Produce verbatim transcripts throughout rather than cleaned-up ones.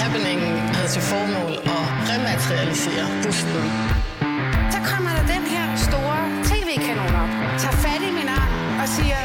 Happeningen havde til formål at rematerialisere busten. Så kommer der den her store tv-kanon op, tager fat i min arm og siger...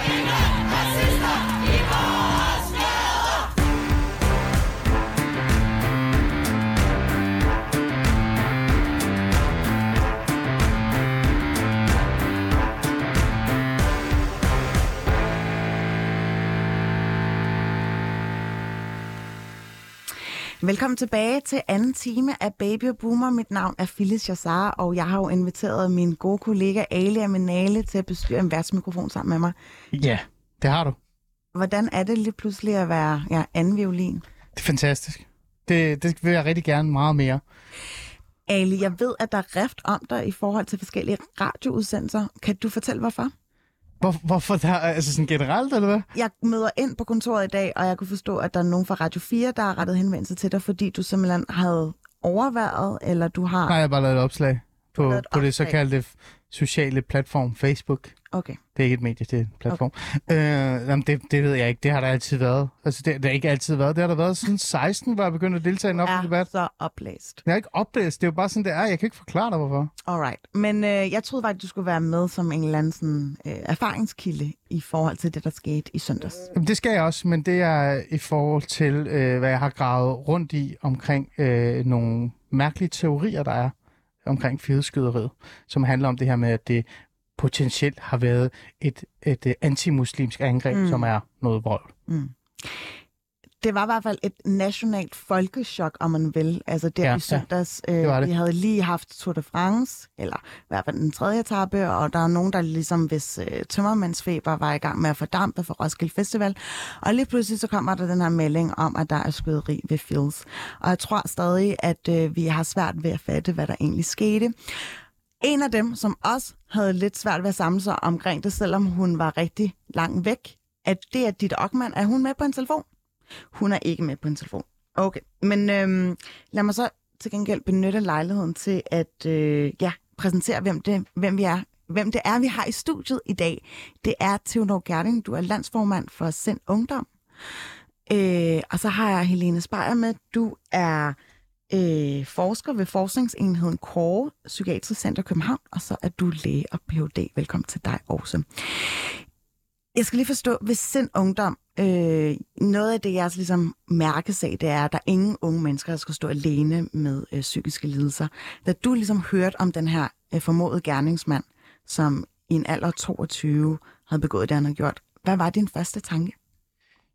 Velkommen tilbage til anden time af Baby Boomer. Mit navn er Filiz Yasar, og jeg har jo inviteret min gode kollega Ali Aminali til at bestyre en værtsmikrofon sammen med mig. Ja, det har du. Hvordan er det lige pludselig at være ja, anden violin? Det er fantastisk. Det, det vil jeg rigtig gerne meget mere. Ali, jeg ved, at der er rift om dig i forhold til forskellige radioudsendelser. Kan du fortælle, hvorfor? Hvorfor der? Altså sådan generelt, eller hvad? Jeg møder ind på kontoret i dag, og jeg kunne forstå, at der er nogen fra Radio fire, der har rettet henvendelse til dig, fordi du simpelthen havde overværet, eller du har... Nej, jeg har bare lavet et opslag på, lavet et på opslag. Det såkaldte sociale platform Facebook. Okay. Det er ikke et medie, det er en platform. Okay. Øh, jamen det, det ved jeg ikke. Det har der altid været. Altså, det, det har ikke altid været. Det har der været siden seksten, hvor jeg begyndte at deltage i en offentlig debat. Du er så oplæst. Jeg er ikke oplæst. Det er jo bare sådan, det er. Jeg kan ikke forklare dig, hvorfor. Alright. Men øh, jeg troede faktisk, du skulle være med som en eller anden sådan, øh, erfaringskilde i forhold til det, der skete i søndags. Jamen, det skal jeg også, men det er i forhold til, øh, hvad jeg har gravet rundt i omkring øh, nogle mærkelige teorier, der er omkring Fields-skyderiet, som handler om det her med, at det potentielt har været et, et, et antimuslimsk angreb, mm. som er noget vold. Mm. Det var i hvert fald et nationalt folkechok, om man vil. Altså der ja, i søndags, ja. det det. Vi havde lige haft Tour de France, eller i hvert fald den tredje etape, og der er nogen, der ligesom, hvis uh, tømmermandsfeber var i gang med at fordampe for Roskilde Festival, og lige pludselig så kommer der den her melding om, at der er skyderi ved Fields. Og jeg tror stadig, at uh, vi har svært ved at fatte, hvad der egentlig skete. En af dem, som også havde lidt svært ved at samle sig omkring det, selvom hun var rigtig langt væk, at det er Ditte Okman. Er hun med på en telefon? Hun er ikke med på en telefon. Okay, men øhm, lad mig så til gengæld benytte lejligheden til at øh, ja, præsentere, hvem det, hvem, vi er. hvem det er, vi har i studiet i dag. Det er Theodor Gjerding, du er landsformand for SIND Ungdom. Øh, og så har jeg Helene Speyer med, du er... Øh, forsker ved forskningsenheden CORE, Psykiatrisk Center København, og så er du læge og P H D. Velkommen til dig også. Jeg skal lige forstå, hvis SIND Ungdom, øh, noget af det, jeres ligesom mærkesag, det er, at der er ingen unge mennesker, der skal stå alene med øh, psykiske lidelser. Da du ligesom hørte om den her øh, formodede gerningsmand, som i en alder af toogtyve havde begået det, han havde gjort, hvad var din første tanke?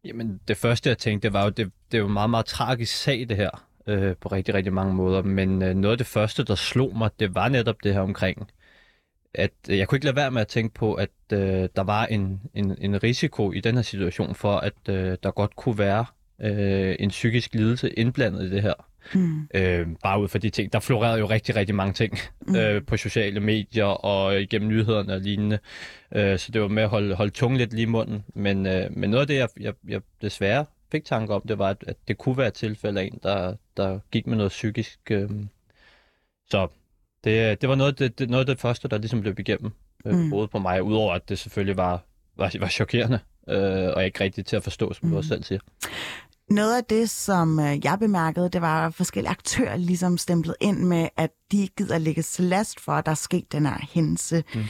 Jamen, det første, jeg tænkte, det var jo, det, det var en meget, meget tragisk sag, det her. På rigtig, rigtig mange måder, men øh, noget af det første, der slog mig, det var netop det her omkring, at øh, jeg kunne ikke lade være med at tænke på, at øh, der var en, en, en risiko i den her situation for, at øh, der godt kunne være øh, en psykisk lidelse indblandet i det her. Mm. Øh, bare ud fra de ting. Der florerede jo rigtig, rigtig mange ting mm. øh, på sociale medier og igennem nyhederne og lignende. Øh, så det var med at holde, holde tungen lidt lige i munden. Men, øh, men noget af det, jeg, jeg, jeg desværre fik tanke om, det var, at det kunne være et tilfælde af en, der, der gik med noget psykisk. Øh... Så det, det var noget, det, det, noget af det første, der ligesom blev igennem øh, mm. både på mig, udover at det selvfølgelig var, var, var chokerende, øh, og ikke rigtigt til at forstå, som mm. du også selv siger. Noget af det, som jeg bemærkede, det var forskellige aktører ligesom stemplet ind med, at de gider lægge last for, at der er sket den her hændelse. Mm.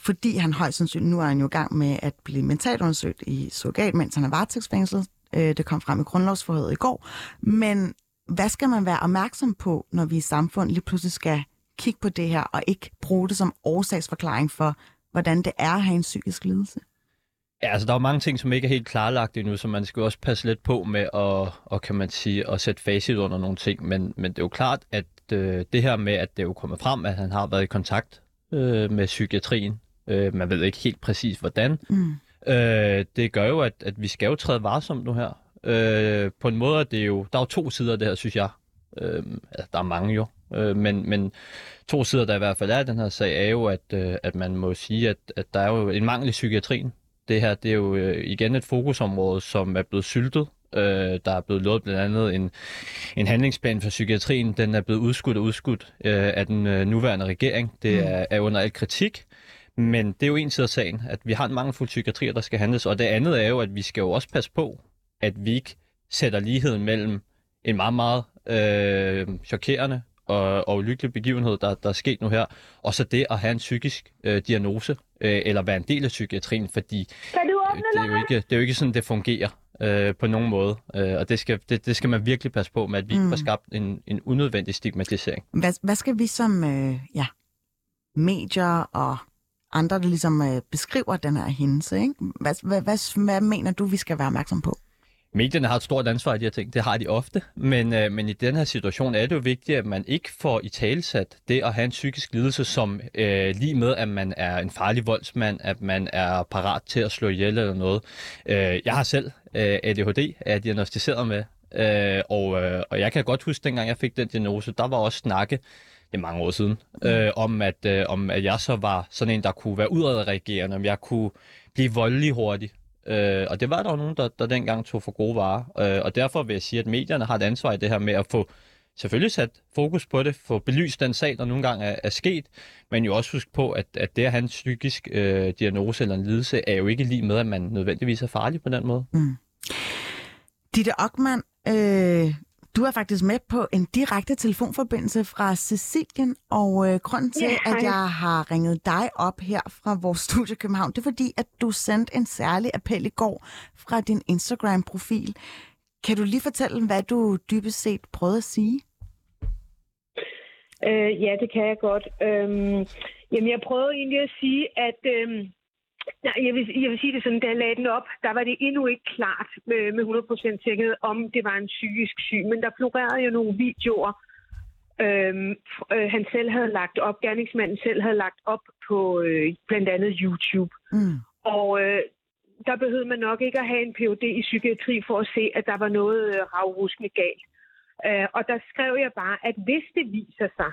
Fordi han højst sandsynligt, nu er han jo i gang med at blive mentalt undersøgt i surrogat, mens han er varetægtsfængslet. Det kom frem i grundlovsforhøret i går. Men hvad skal man være opmærksom på, når vi i samfundet lige pludselig skal kigge på det her, og ikke bruge det som årsagsforklaring for, hvordan det er at have en psykisk lidelse? Ja, altså der er jo mange ting, som ikke er helt klarlagt endnu, så man skal også passe lidt på med at, og, kan man sige, at sætte facit under nogle ting. Men, men det er jo klart, at øh, det her med, at det er jo kommet frem, at han har været i kontakt øh, med psykiatrien, man ved ikke helt præcis, hvordan. Mm. Øh, det gør jo, at, at vi skal jo træde varsomt nu her. Øh, på en måde er det jo... Der er jo to sider af det her, synes jeg. Øh, altså, der er mange jo. Øh, men, men to sider, der i hvert fald er i den her sag, er jo, at, øh, at man må sige, at, at der er jo en mangel i psykiatrien. Det her, det er jo øh, igen et fokusområde, som er blevet syltet. Øh, der er blevet lavet blandt andet en, en handlingsplan for psykiatrien. Den er blevet udskudt og udskudt øh, af den øh, nuværende regering. Det mm. er, er under al kritik. Men det er jo en side af sagen, at vi har en mangelfuld psykiatri, der skal handles, og det andet er jo, at vi skal jo også passe på, at vi ikke sætter ligheden mellem en meget, meget øh, chokerende og, og ulykkelig begivenhed, der, der er sket nu her, og så det at have en psykisk øh, diagnose, øh, eller være en del af psykiatrien, fordi kan du åbne, det, er jo ikke, det er jo ikke sådan, det fungerer øh, på nogen måde. Øh, og det skal, det, det skal man virkelig passe på med, at vi ikke mm. får skabt en, en unødvendig stigmatisering. Hvad, hvad skal vi som øh, ja, medier og andre, der ligesom øh, beskriver den her hændelse, ikke? Hvad, hvad, hvad, hvad mener du, vi skal være opmærksom på? Medierne har et stort ansvar i de her ting. Det har de ofte. Men, øh, men i den her situation er det jo vigtigt, at man ikke får italesat det at have en psykisk lidelse, som øh, lige med, at man er en farlig voldsmand, at man er parat til at slå ihjel eller noget. Øh, jeg har selv øh, A D H D, er diagnostiseret med, øh, og, øh, og jeg kan godt huske, dengang jeg fik den diagnose, der var også snakke, det er mange år siden, øh, om, at, øh, om at jeg så var sådan en, der kunne være udadreagerende, om jeg kunne blive voldelig hurtigt. Øh, og det var der jo nogen, der, der dengang tog for gode varer, øh, og derfor vil jeg sige, at medierne har et ansvar i det her med at få selvfølgelig sat fokus på det, få belyst den sag, der nogle gange er, er sket, men jo også husk på, at, at det at have en psykisk øh, diagnose eller en lidelse, er jo ikke lige med, at man nødvendigvis er farlig på den måde. Mm. Ditte Okman, øh, du er faktisk med på en direkte telefonforbindelse fra Cecilien, og øh, grunden til, yeah, at jeg har ringet dig op her fra vores studie i København, det er fordi, at du sendte en særlig appel i går fra din Instagram-profil. Kan du lige fortælle, hvad du dybest set prøvede at sige? Øh, ja, det kan jeg godt. Øhm, jamen, jeg prøvede egentlig at sige, at... Øhm Nej, jeg vil, jeg vil sige det sådan, da jeg lagde den op, der var det endnu ikke klart med, med hundrede procent sikkerhed, om det var en psykisk syg. Men der florerede jo nogle videoer, øhm, øh, han selv havde lagt op, gerningsmanden selv havde lagt op på øh, blandt andet YouTube. Mm. Og øh, der behøvede man nok ikke at have en P H D i psykiatri for at se, at der var noget øh, ravruskende galt. Øh, og der skrev jeg bare, at hvis det viser sig,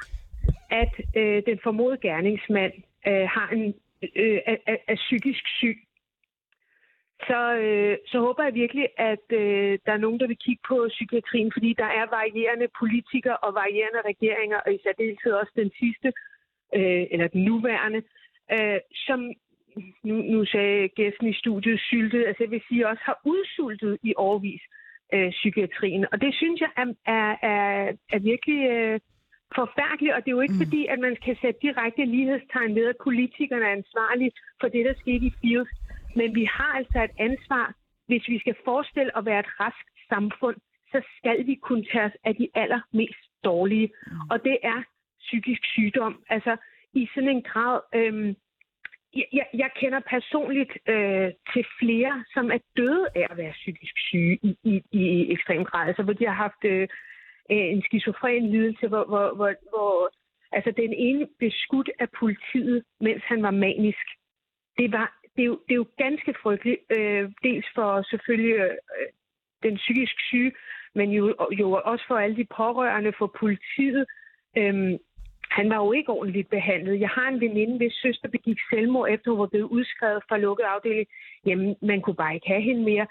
at øh, den formodede gerningsmand øh, har en er psykisk syg, så, øh, så håber jeg virkelig, at øh, der er nogen, der vil kigge på psykiatrien, fordi der er varierende politikere og varierende regeringer, og i særdeleshed også den sidste, øh, eller den nuværende, øh, som, nu, nu sagde gæsten i studiet, syltet, altså jeg vil sige også har udsultet i årevis øh, psykiatrien, og det synes jeg er, er, er, er virkelig... Øh, forfærdeligt, og det er jo ikke mm. fordi, at man kan sætte direkte lighedstegn med, at politikerne er ansvarlige for det, der skete i Fields. Men vi har altså et ansvar. Hvis vi skal forestille at være et rask samfund, så skal vi kunne tage os af de allermest dårlige. Mm. Og det er psykisk sygdom. Altså i sådan en grad... Øhm, jeg, jeg kender personligt øh, til flere, som er døde af at være psykisk syge i, i, i ekstrem grad. Altså hvor de har haft... Øh, en skizofren lidelse, hvor, hvor, hvor, hvor altså, den ene blev skudt af politiet, mens han var manisk. Det, var, det, er, jo, det er jo ganske frygteligt, øh, dels for selvfølgelig øh, den psykisk syge, men jo, jo også for alle de pårørende, for politiet. Øh, han var jo ikke ordentligt behandlet. Jeg har en veninde, hvis søster begik selvmord, efter hun var blevet udskrevet fra lukket afdeling. Jamen, man kunne bare ikke have hende mere.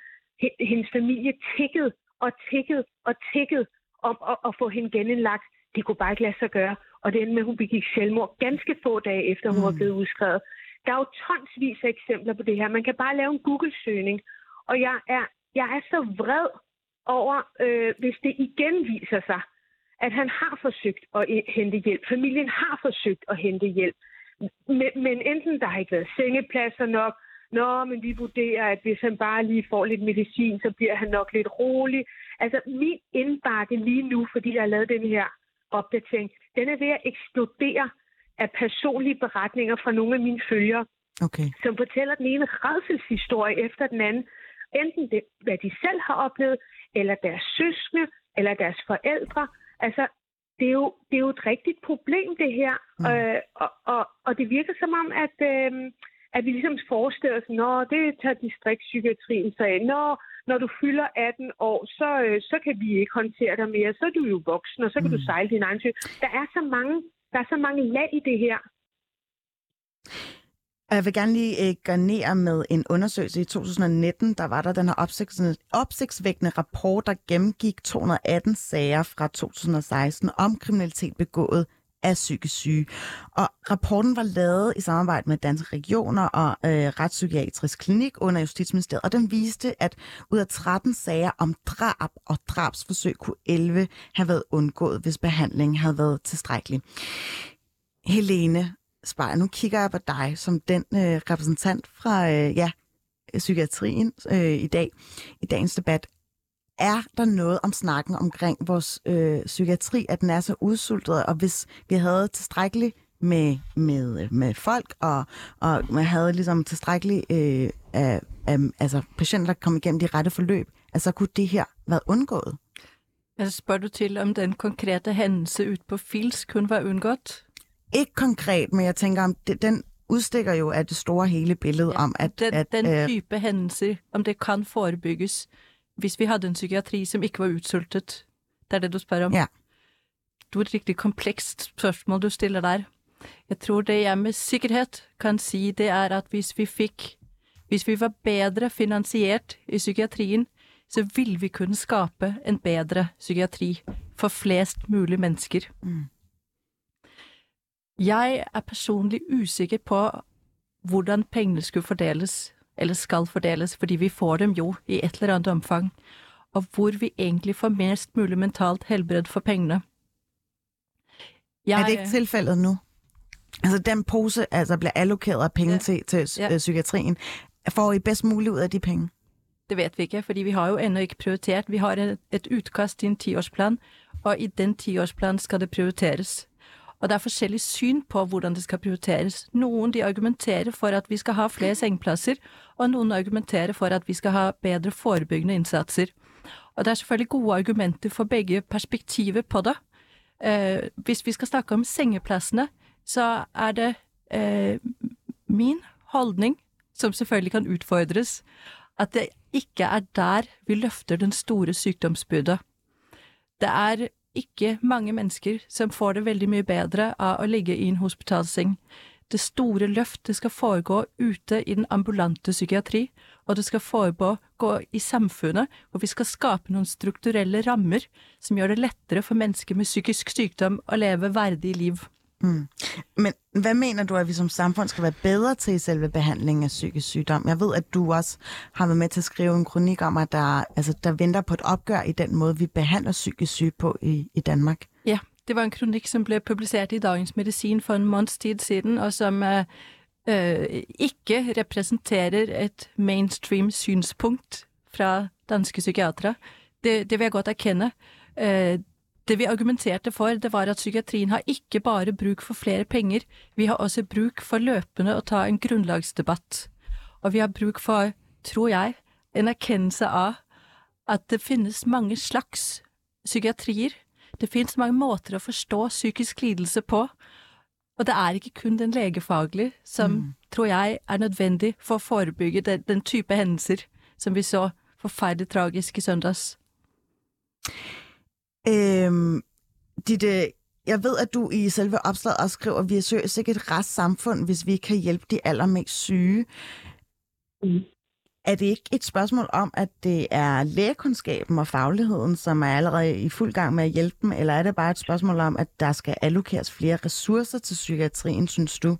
Hendes familie tikkede og tikkede og tikkede om at, at få hende genindlagt. Det kunne bare ikke lade sig gøre. Og det endte med, at hun begik selvmord ganske få dage efter, hun mm. var blevet udskrevet. Der er jo tonsvis af eksempler på det her. Man kan bare lave en Google-søgning. Og jeg er, jeg er så vred over, øh, hvis det igen viser sig, at han har forsøgt at hente hjælp. Familien har forsøgt at hente hjælp. Men, men enten der har ikke været sengepladser nok. Nå, men vi vurderer, at hvis han bare lige får lidt medicin, så bliver han nok lidt rolig. Altså, min indbakke lige nu, fordi jeg har lavet den her opdatering, den er ved at eksplodere af personlige beretninger fra nogle af mine følgere, okay, som fortæller den ene rædselshistorie efter den anden. Enten det, hvad de selv har oplevet, eller deres søskende, eller deres forældre. Altså, det er jo, det er jo et rigtigt problem, det her. Mm. Øh, og, og, og det virker som om, at... Øh, at vi ligesom forestiller os, at det tager distriktspsykiatrien sig af. Nå, når du fylder atten år, så, så kan vi ikke håndtere dig mere. Så er du jo voksen, og så kan mm. du sejle din egen søg. Der er så mange, der er så mange lag i det her. Jeg vil gerne lige garnere med en undersøgelse i to tusind og nitten. Der var der den her opsigtsvækkende rapport, der gennemgik to hundrede og atten sager fra to tusind og seksten om kriminalitet begået af psykisk syge. Og rapporten var lavet i samarbejde med Danske Regioner og øh, Retspsykiatrisk Klinik under Justitsministeriet, og den viste, at ud af tretten sager om drab og drabsforsøg kunne elleve have været undgået, hvis behandlingen havde været tilstrækkelig. Helene Speyer, nu kigger jeg på dig som den øh, repræsentant fra øh, ja, psykiatrien øh, i dag, i dagens debat. Er der noget om snakken omkring vores øh, psykiatri, at den er så udsultet, og hvis vi havde tilstrækkeligt med, med, med folk, og, og man havde ligesom tilstrækkeligt øh, af, af, altså patienter, der kom igennem de rette forløb, at så kunne det her være undgået? Altså spørger du til, om den konkrete hændelse ud på Fields kun var undgået? Ikke konkret, men jeg tænker, om det, den udstikker jo af det store hele billede ja, om, at... Den, at, den øh, type hændelse, om det kan forebygges, hvis vi havde en psykiatri, som ikke var udsultet. Det er det, du spørger om. Ja. Det er et rigtig komplekst spørgsmål, du stiller der. Jeg tror, det jeg med sikkerhed kan sige, det er, at hvis vi fik, hvis vi var bedre finansieret i psykiatrien, så ville vi kunne skabe en bedre psykiatri for flest mulige mennesker. Mm. Jeg er personligt usikker på, hvordan pengene skulle fordeles, eller skal fordeles, fordi vi får dem jo i et eller andet omfang, og hvor vi egentlig får mest muligt mentalt helbred for pengene. Jeg, er det ikke tilfældet nu? Altså den pose altså bliver allokeret af penge ja, til, til ja. psykiatrien. Får I bedst muligt ud af de penge? Det ved vi ikke, fordi vi har jo endnu ikke prioriteret. Vi har et udkast i en ti-årsplan, og i den ti-årsplan skal det prioriteres. Og der er forskellige syn på, hvordan det skal prioriteres. Nogen de argumenterer for, at vi skal have flere sengepladser, og nogen argumenterer for, at vi skal have bedre forebyggende indsatser. Og der er selvfølgelig gode argumenter for begge perspektiver på det. Eh, hvis vi skal snakke om sengepladsene, så er det eh, min holdning, som selvfølgelig kan udfordres, at det ikke er der, vi løfter den store sygdomsbyrde. Det er ikke mange mennesker, som får det veldig mye bedre av å ligge i en hospitalseng. Det store løft, det skal foregå ute i den ambulante psykiatri, og det skal foregå i samfunnet, og vi skal skape noen strukturelle rammer, som gjør det lettere for mennesker med psykisk sykdom å leve verdig liv. Mm. Men hvad mener du, at vi som samfund skal være bedre til i selve behandlingen af psykisk sygdom? Jeg ved, at du også har været med til at skrive en kronik om, at der, altså, der venter på et opgør i den måde, vi behandler psykisk syge på i, i Danmark. Ja, det var en kronik, som blev publiceret i Dagens Medicin for en måneds tid siden, og som øh, ikke repræsenterer et mainstream synspunkt fra danske psykiatere. Det, det vil jeg godt erkende. Øh, Det vi argumenterte for, det var at psykiatrien har ikke bare bruk for flere penger, vi har også bruk for løpende at ta en grundlagsdebatt. Og vi har bruk for, tror jeg, en erkendelse av at det findes mange slags psykiatrier. Det findes mange måter at forstå psykisk lidelse på, og det er ikke kun den legefaglige, som mm. tror jeg er nødvendig for at forebygge den, den type hændelser, som vi så forfærdeligt tragisk i søndags. Øhm, Ditte, jeg ved, at du i selve opslaget også skriver, at vi søger sikkert et rest samfund, hvis vi kan hjælpe de allermest syge. Mm. Er det ikke et spørgsmål om, at det er lægekundskaben og fagligheden, som er allerede i fuld gang med at hjælpe dem, eller er det bare et spørgsmål om, at der skal allokeres flere ressourcer til psykiatrien, synes du?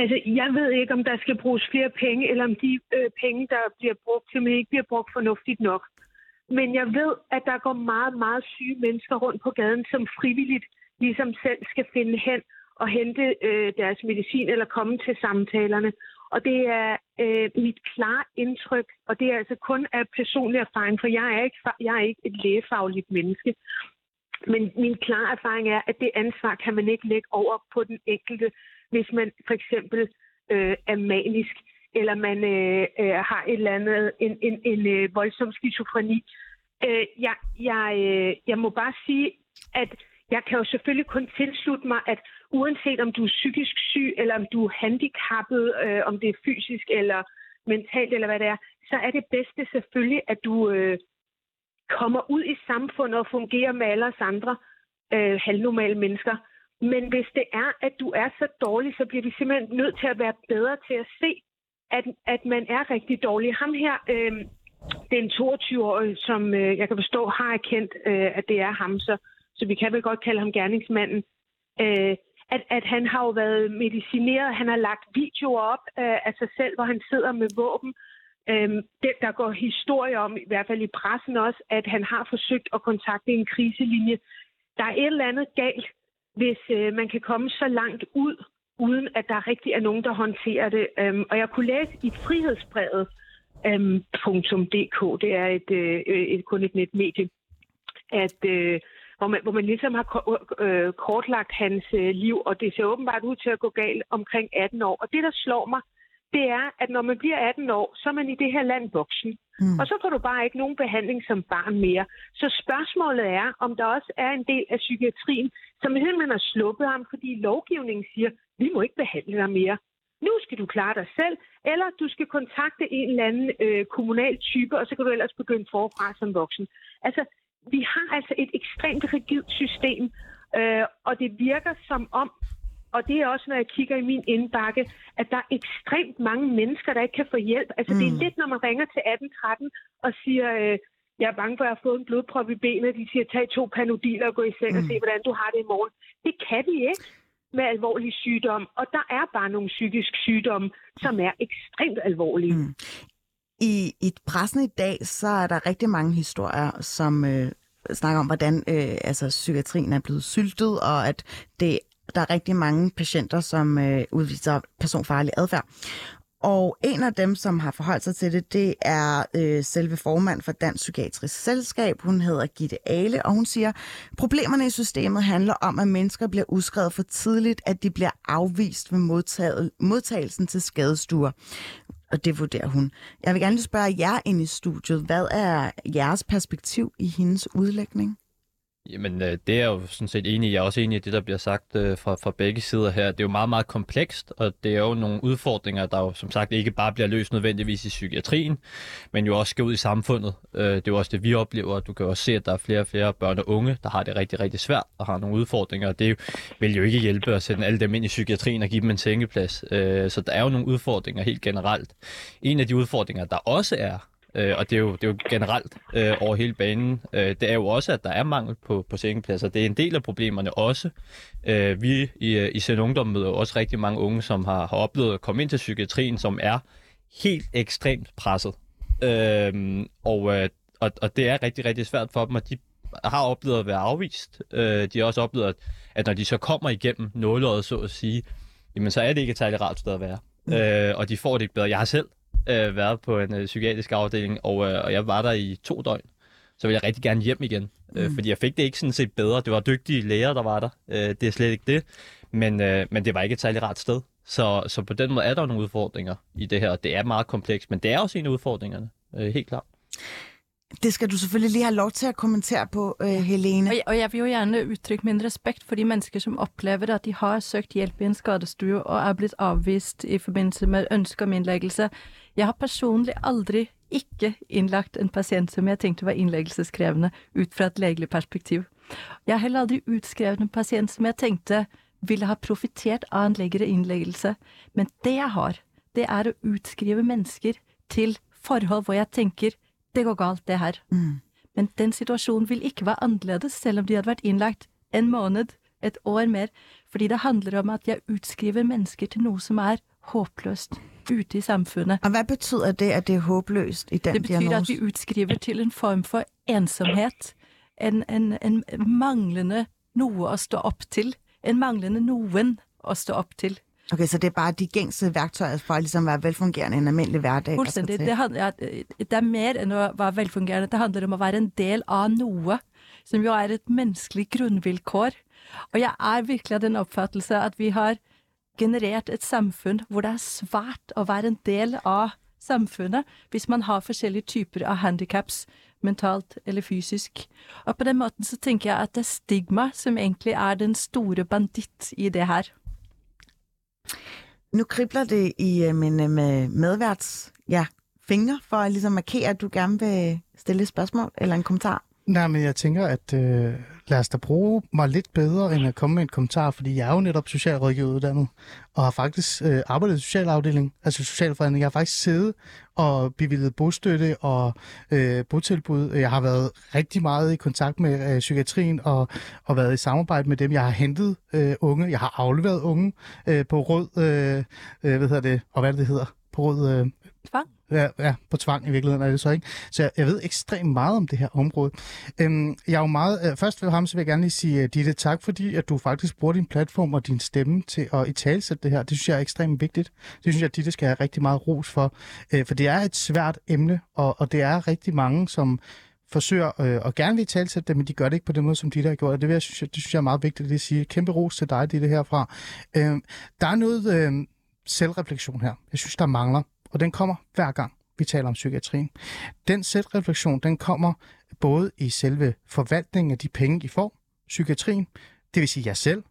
Altså, jeg ved ikke, om der skal bruges flere penge, eller om de øh, penge, der bliver brugt, simpelthen ikke bliver brugt fornuftigt nok. Men jeg ved, at der går meget, meget syge mennesker rundt på gaden, som frivilligt ligesom selv skal finde hen og hente øh, deres medicin eller komme til samtalerne. Og det er øh, mit klare indtryk, og det er altså kun af personlig erfaring, for jeg er ikke, jeg er ikke et lægefagligt menneske. Men min klare erfaring er, at det ansvar kan man ikke lægge over på den enkelte, hvis man for eksempel øh, er manisk, eller man øh, øh, har et eller andet, en, en, en øh, voldsom skizofreni. Øh, jeg, jeg, øh, jeg må bare sige, at jeg kan jo selvfølgelig kun tilslutte mig, at uanset om du er psykisk syg, eller om du er handicappet, øh, om det er fysisk eller mentalt, eller hvad det er, så er det bedste selvfølgelig, at du øh, kommer ud i samfundet og fungerer med alle os andre øh, halvnormale mennesker. Men hvis det er, at du er så dårlig, så bliver vi simpelthen nødt til at være bedre til at se, At, at man er rigtig dårlig. Ham her, øh, det er en toogtyve-årig, som øh, jeg kan forstå har erkendt, øh, at det er ham, så, så vi kan vel godt kalde ham gerningsmanden. øh, at, at han har jo været medicineret, han har lagt videoer op øh, af sig selv, hvor han sidder med våben. Øhm, den, der går historie om, i hvert fald i pressen også, at han har forsøgt at kontakte en kriselinje. Der er et eller andet galt, hvis øh, man kan komme så langt ud, uden at der rigtig er nogen, der håndterer det. Øhm, og jeg kunne læse i frihedsbrevet punktum d k, det er et, øh, et, kun et netmedie, at, øh, hvor, man, hvor man ligesom har ko- øh, kortlagt hans øh, liv, og det ser åbenbart ud til at gå galt omkring atten år. Og det, der slår mig, det er, at når man bliver atten år, så er man i det her land voksen. Mm. Og så får du bare ikke nogen behandling som barn mere. Så spørgsmålet er, om der også er en del af psykiatrien, som man har sluppet ham, fordi lovgivningen siger, vi må ikke behandle dig mere. Nu skal du klare dig selv, eller du skal kontakte en eller anden øh, kommunal type, og så kan du ellers begynde forfra som voksen. Altså, vi har altså et ekstremt rigidt system, øh, og det virker som om, og det er også, når jeg kigger i min indbakke, at der er ekstremt mange mennesker, der ikke kan få hjælp. Altså mm. det er lidt, når man ringer til atten tretten og siger, øh, jeg er bange for, at jeg har fået en blodprop i benet. De siger, tag to Panodiler og gå i seng mm. og se, hvordan du har det i morgen. Det kan de ikke med alvorlig sygdom. Og der er bare nogle psykiske sygdomme, som er ekstremt alvorlige. Mm. I, I pressen i dag, så er der rigtig mange historier, som øh, snakker om, hvordan øh, altså, psykiatrien er blevet syltet, og at det der er rigtig mange patienter, som øh, udviser personfarlig adfærd. Og en af dem, som har forholdt sig til det, det er øh, selve formand for Dansk Psykiatrisk Selskab. Hun hedder Gitte Ale, og hun siger, problemerne i systemet handler om, at mennesker bliver udskrevet for tidligt, at de bliver afvist ved modtagelsen til skadestuer. Og det vurderer hun. Jeg vil gerne spørge jer inde i studiet, hvad er jeres perspektiv i hendes udlægning? Jamen, det er jeg jo sådan set enig i. Jeg er også enig i det, der bliver sagt øh, fra, fra begge sider her. Det er jo meget, meget komplekst, og det er jo nogle udfordringer, der jo som sagt ikke bare bliver løst nødvendigvis i psykiatrien, men jo også skal ud i samfundet. Øh, det er jo også det, vi oplever. Du kan jo se, at der er flere og flere børn og unge, der har det rigtig, rigtig svært og har nogle udfordringer, og det vil jo ikke hjælpe at sende alle dem ind i psykiatrien og give dem en sengeplads. Øh, så der er jo nogle udfordringer helt generelt. En af de udfordringer, der også er, Øh, og det er jo, det er jo generelt øh, over hele banen. Øh, det er jo også, at der er mangel på, på sengepladser. Det er en del af problemerne også. Øh, vi i, i SIND Ungdom møder jo også rigtig mange unge, som har, har oplevet at komme ind til psykiatrien, som er helt ekstremt presset. Øh, og, øh, og, og det er rigtig, rigtig svært for dem, og de har oplevet at være afvist. Øh, de har også oplevet, at, at når de så kommer igennem nåløjet, så at sige, jamen så er det ikke et særligt rart sted at være. Øh, og de får det ikke bedre. Jeg har selv Øh, været på en øh, psykiatrisk afdeling, og, øh, og jeg var der i to døgn. Så ville jeg rigtig gerne hjem igen, øh, mm. fordi jeg fik det ikke sådan set bedre. Det var dygtige læger, der var der. Øh, det er slet ikke det. Men, øh, men det var ikke et særligt rart sted. Så, så på den måde er der nogle udfordringer i det her, og det er meget komplekst, men det er også en af udfordringerne, øh, helt klart. Det skal du selvfølgelig lige have lov til at kommentere på, øh, Helene. Og jeg, og jeg vil jo gerne udtrykke min respekt for de mennesker, som oplever, at de har søgt hjælp i en skadestue og er blevet afvist i forbindelse med ønske om indlæggelse. Jeg har personligt aldrig ikke indlagt en patient, som jeg tænkte var indlæggelseskrævende, ud fra et lægeligt perspektiv. Jeg har heller aldrig udskrevet en patient, som jeg tænkte ville have profiteret af en længere indlæggelse. Men det jeg har, det er at udskrive mennesker til forhold, hvor jeg tænker, det går galt, det her. Mm. Men den situation vil ikke være anderledes, selvom de havde været indlagt en måned, et år mere. Fordi det handler om, at jeg udskriver mennesker til noget, som er håbløst ute i samfundet. Og hvad betyder det, at det er håbløst i den diagnose? Det betyder, diagnose? At vi udskriver til en form for ensomhed. En, en, en manglende noget at stå op til. En manglende nogen at stå op til. Okay, så det er bare de gængse værktøjer for at ligesom være velfungerende i en almindelig hverdag? Fuldstændig. Det, handler, det er mere end at være velfungerende. Det handler om at være en del af noget, som jo er et menneskeligt grundvilkår. Og jeg er virkelig af den opfattelse, at vi har genereret et samfund, hvor det er svært at være en del af samfundet, hvis man har forskellige typer af handicaps, mentalt eller fysisk. Og på den måten så tænker jeg, at det er stigma, som egentlig er den store bandit i det her. Nu kribler det i uh, min uh, medværts ja, fingre for at ligesom markere, at du gerne vil stille et spørgsmål eller en kommentar. Nej, men jeg tænker, at øh, lad os da bruge mig lidt bedre, end at komme med en kommentar, fordi jeg er jo netop socialrådgiver uddannet, og har faktisk øh, arbejdet i socialafdeling, altså socialforhandling. Jeg har faktisk siddet og bevilget bostøtte og øh, botilbud. Jeg har været rigtig meget i kontakt med øh, psykiatrien og, og været i samarbejde med dem. Jeg har hentet øh, unge, jeg har afleveret unge øh, på rød, øh, hvad hedder det, og hvad det hedder, på rød... Øh, Tvang? Ja, ja, på tvang i virkeligheden er det så ikke. Så jeg, jeg ved ekstremt meget om det her område. Øhm, jeg er jo meget, øh, først ved ham, så vil jeg gerne lige sige, Ditte, tak fordi, at du faktisk bruger din platform og din stemme til at italesætte det her. Det synes jeg er ekstremt vigtigt. Det synes jeg, Ditte skal have rigtig meget ros for. Øh, for det er et svært emne, og, og det er rigtig mange, som forsøger øh, og gerne vil italesætte det, men de gør det ikke på den måde, som Ditte har gjort. Og det, vil jeg, synes jeg, det synes jeg er meget vigtigt at sige. Kæmpe ros til dig, Ditte, herfra. Øh, der er noget øh, selvreflektion her. Jeg synes, der mangler. Og den kommer hver gang, vi taler om psykiatrien. Den selvreflektion, den kommer både i selve forvaltningen af de penge, I får, psykiatrien, det vil sige jer selv,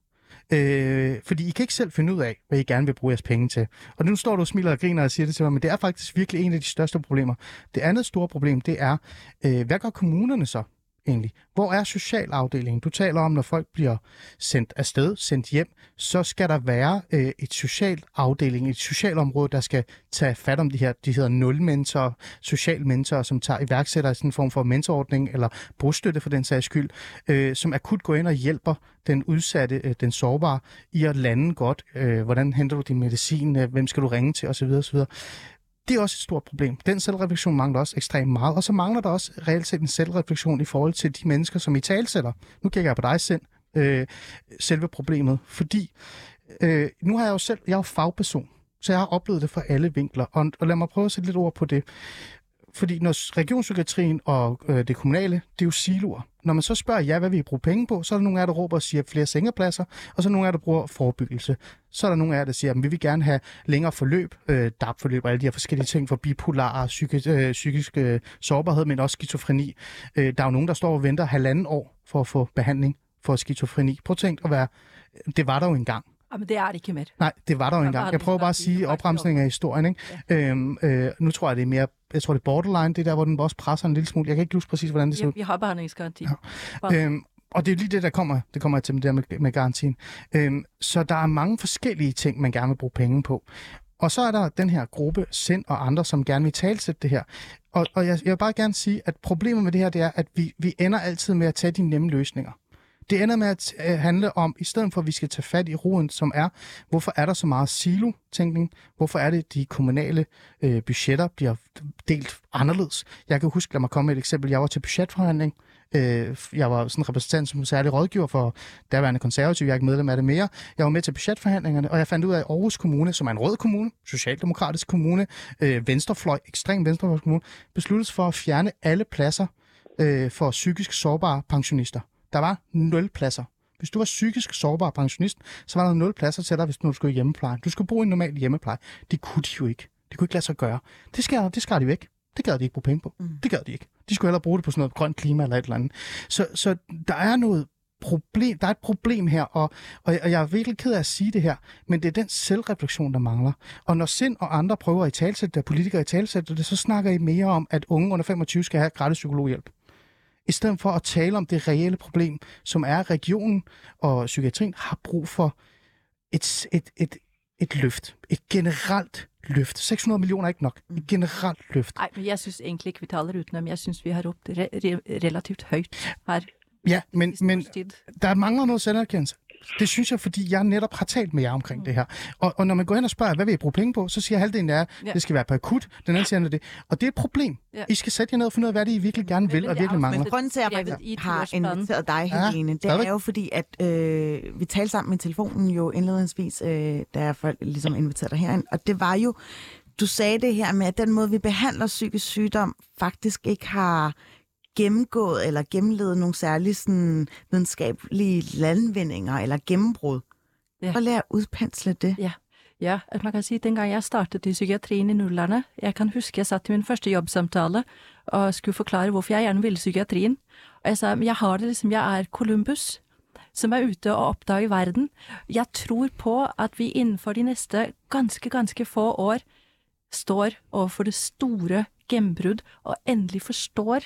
øh, fordi I kan ikke selv finde ud af, hvad I gerne vil bruge jeres penge til. Og nu står du og smiler og griner og siger det til mig, men det er faktisk virkelig en af de største problemer. Det andet store problem, det er, øh, hvad gør kommunerne så egentlig? Hvor er socialafdelingen? Du taler om, når folk bliver sendt afsted, sendt hjem, så skal der være øh, et socialafdeling, et socialområde, der skal tage fat om de her, de hedder nulmentorer, socialmentorer, som tager iværksætter i sådan en form for mentorordning, eller bostøtte for den sags skyld, øh, som akut går ind og hjælper den udsatte, øh, den sårbare, i at lande godt. Øh, hvordan henter du din medicin? Øh, hvem skal du ringe til? Og så videre, og så videre. Det er også et stort problem. Den selvreflektion mangler også ekstremt meget, og så mangler der også reelt set en selvreflektion i forhold til de mennesker, som I talsætter. Nu kigger jeg på dig selv, øh, selve problemet, fordi øh, nu har jeg jo selv, jeg er jo fagperson, så jeg har oplevet det fra alle vinkler, og, og lad mig prøve at sætte lidt ord på det. Fordi når regionspsykiatrien og øh, det kommunale, det er jo siloer. Når man så spørger jer, hvad vi vil bruge penge på, så er der nogle af jer, der råber og siger flere sengepladser, og så er der nogle af jer, der bruger forebyggelse. Så er der nogle af jer, der siger, at vi vil gerne have længere forløb, øh, D A B-forløb og alle de her forskellige ting for bipolar, psykisk, øh, psykisk øh, sårbarhed, men også skizofreni. Øh, der er jo nogen, der står og venter halvanden år for at få behandling for skizofreni. Prøv at tænke at være, det var der jo engang. Jamen, det er det ikke med. Nej, det var der jo engang. Jeg prøver bare at sige opremsning af historien, ikke? Ja. Øhm, øh, nu tror jeg, det er mere, jeg tror, det er borderline, det der, hvor den også presser en lille smule. Jeg kan ikke huske præcis, hvordan det ser ud. Vi har behandlingsgaranti. Ja. Øhm, og det er lige det, der kommer. Det kommer jeg til med det med, med garantien. Øhm, så der er mange forskellige ting, man gerne vil bruge penge på. Og så er der den her gruppe, SIND og andre, som gerne vil talsætte det her. Og, og jeg, jeg vil bare gerne sige, at problemet med det her, det er, at vi, vi ender altid med at tage de nemme løsninger. Det ender med at handle om, i stedet for at vi skal tage fat i roden, som er, hvorfor er der så meget silo-tænkning? Hvorfor er det, at de kommunale øh, budgetter bliver delt anderledes? Jeg kan huske, lad mig komme med et eksempel. Jeg var til budgetforhandling. Øh, jeg var sådan en repræsentant som særlig rådgiver for daværende konservative. Jeg er ikke medlem af det mere. Jeg var med til budgetforhandlingerne, og jeg fandt ud af, at Aarhus Kommune, som er en rød kommune, socialdemokratisk kommune, øh, venstrefløj, ekstrem venstrefløj kommune, besluttes for at fjerne alle pladser øh, for psykisk sårbare pensionister. Der var nul pladser. Hvis du var psykisk sårbar pensionist, så var der nul pladser til dig, hvis du skulle i hjemmepleje. Du skulle bo i en normal hjemmepleje. Det kunne de jo ikke. Det kunne ikke lade sig gøre. Det skar, det skar de væk. Det gad de ikke bruge penge på. Mm. Det gad de ikke. De skulle hellere bruge det på sådan noget grønt klima eller et eller andet. Så, så der er noget problem. Der er et problem her, og, og jeg er virkelig ked af at sige det her, men det er den selvreflektion, der mangler. Og når SIND og andre prøver at italesætte det, politikere italesætte det, så snakker I mere om, at unge under femogtyve skal have gratis psykologhjælp. I stedet for at tale om det reelle problem, som er, at regionen og psykiatrien har brug for et, et, et, et løft. Et generelt løft. seks hundrede millioner er ikke nok. Et generelt løft. Nej, men jeg synes egentlig ikke, vi taler udenom. Jeg synes, vi har råbt re- re- relativt højt her. Ja, men, men der mangler noget selverkendelse. Det synes jeg, fordi jeg netop har talt med jer omkring mm. det her. Og, og når man går hen og spørger, hvad vil I bruge penge på, så siger halvdelen af jer, ja. Det skal være på akut, den anden siger det. Og det er et problem. Ja. I skal sætte jer ned og finde ud af, hvad det I virkelig gerne vil, og virkelig mangler. Grunden til, at jeg har inviteret dig, Helene, ja, det er jo fordi, at øh, vi talte sammen med telefonen jo indledningsvis, øh, da jeg for, ligesom inviterede dig herind. Og det var jo, du sagde det her med, at den måde, vi behandler psykisk sygdom, faktisk ikke har gennemgået eller gennemledet nogle særlige sådan, videnskabelige landvindinger eller gennembrud. Ja. Og lære at udpensle det. Ja. ja, at man kan sige, at dengang jeg startede i psykiatrien i nullerne, jeg kan huske, at jeg satte i min første jobsamtale og skulle forklare, hvorfor jeg gerne ville psykiatrien. Og jeg sagde, jeg har det ligesom, jeg er Columbus, som er ute og opdager i verden. Jeg tror på, at vi inden for de næste ganske, ganske få år står overfor det store gennembrud og endelig forstår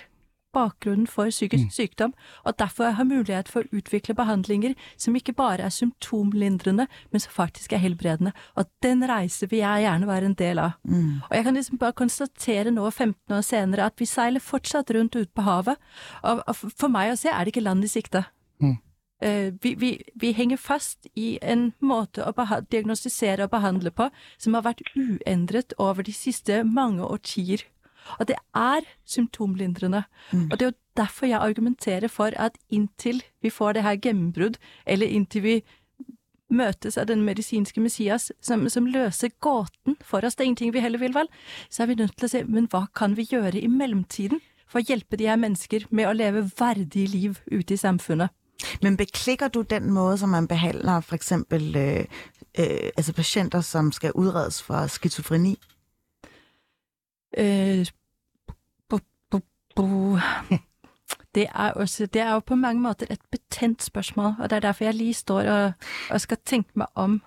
bakgrunnen for psykisk sykdom, og derfor har mulighet for å utvikle behandlinger som ikke bare er symptomlindrende, men som faktisk er helbredende. Og den reise vil jeg gjerne være en del av. Mm. Og jeg kan liksom bare konstatere nå, femten år senere, at vi seiler fortsatt rundt ut på havet, og for meg å se er det ikke land i sikte. Mm. Uh, vi, vi, vi henger fast i en måte å beha- diagnostisere og behandle på, som har vært uendret over de siste mange årtier. Og det er symptomlindrende. Mm. Og det er jo derfor jeg argumenterer for at inntil vi får det her gennembrudd, eller inntil vi møtes av den medisinske messias som, som løser gåten for oss, det er ingenting vi heller vil vel, så er vi nødt til å se, men hva kan vi gjøre i mellomtiden for å hjelpe de her mennesker med å leve verdige liv ute i samfunnet? Men beklikker du den måde, som man behandler for eksempel øh, øh, altså patienter, som skal udredes for skizofreni? Øh, bu, bu, bu. Det, er også, det er jo på mange måter et betændt spørgsmål, og det er derfor jeg lige står og, og skal tænke mig om.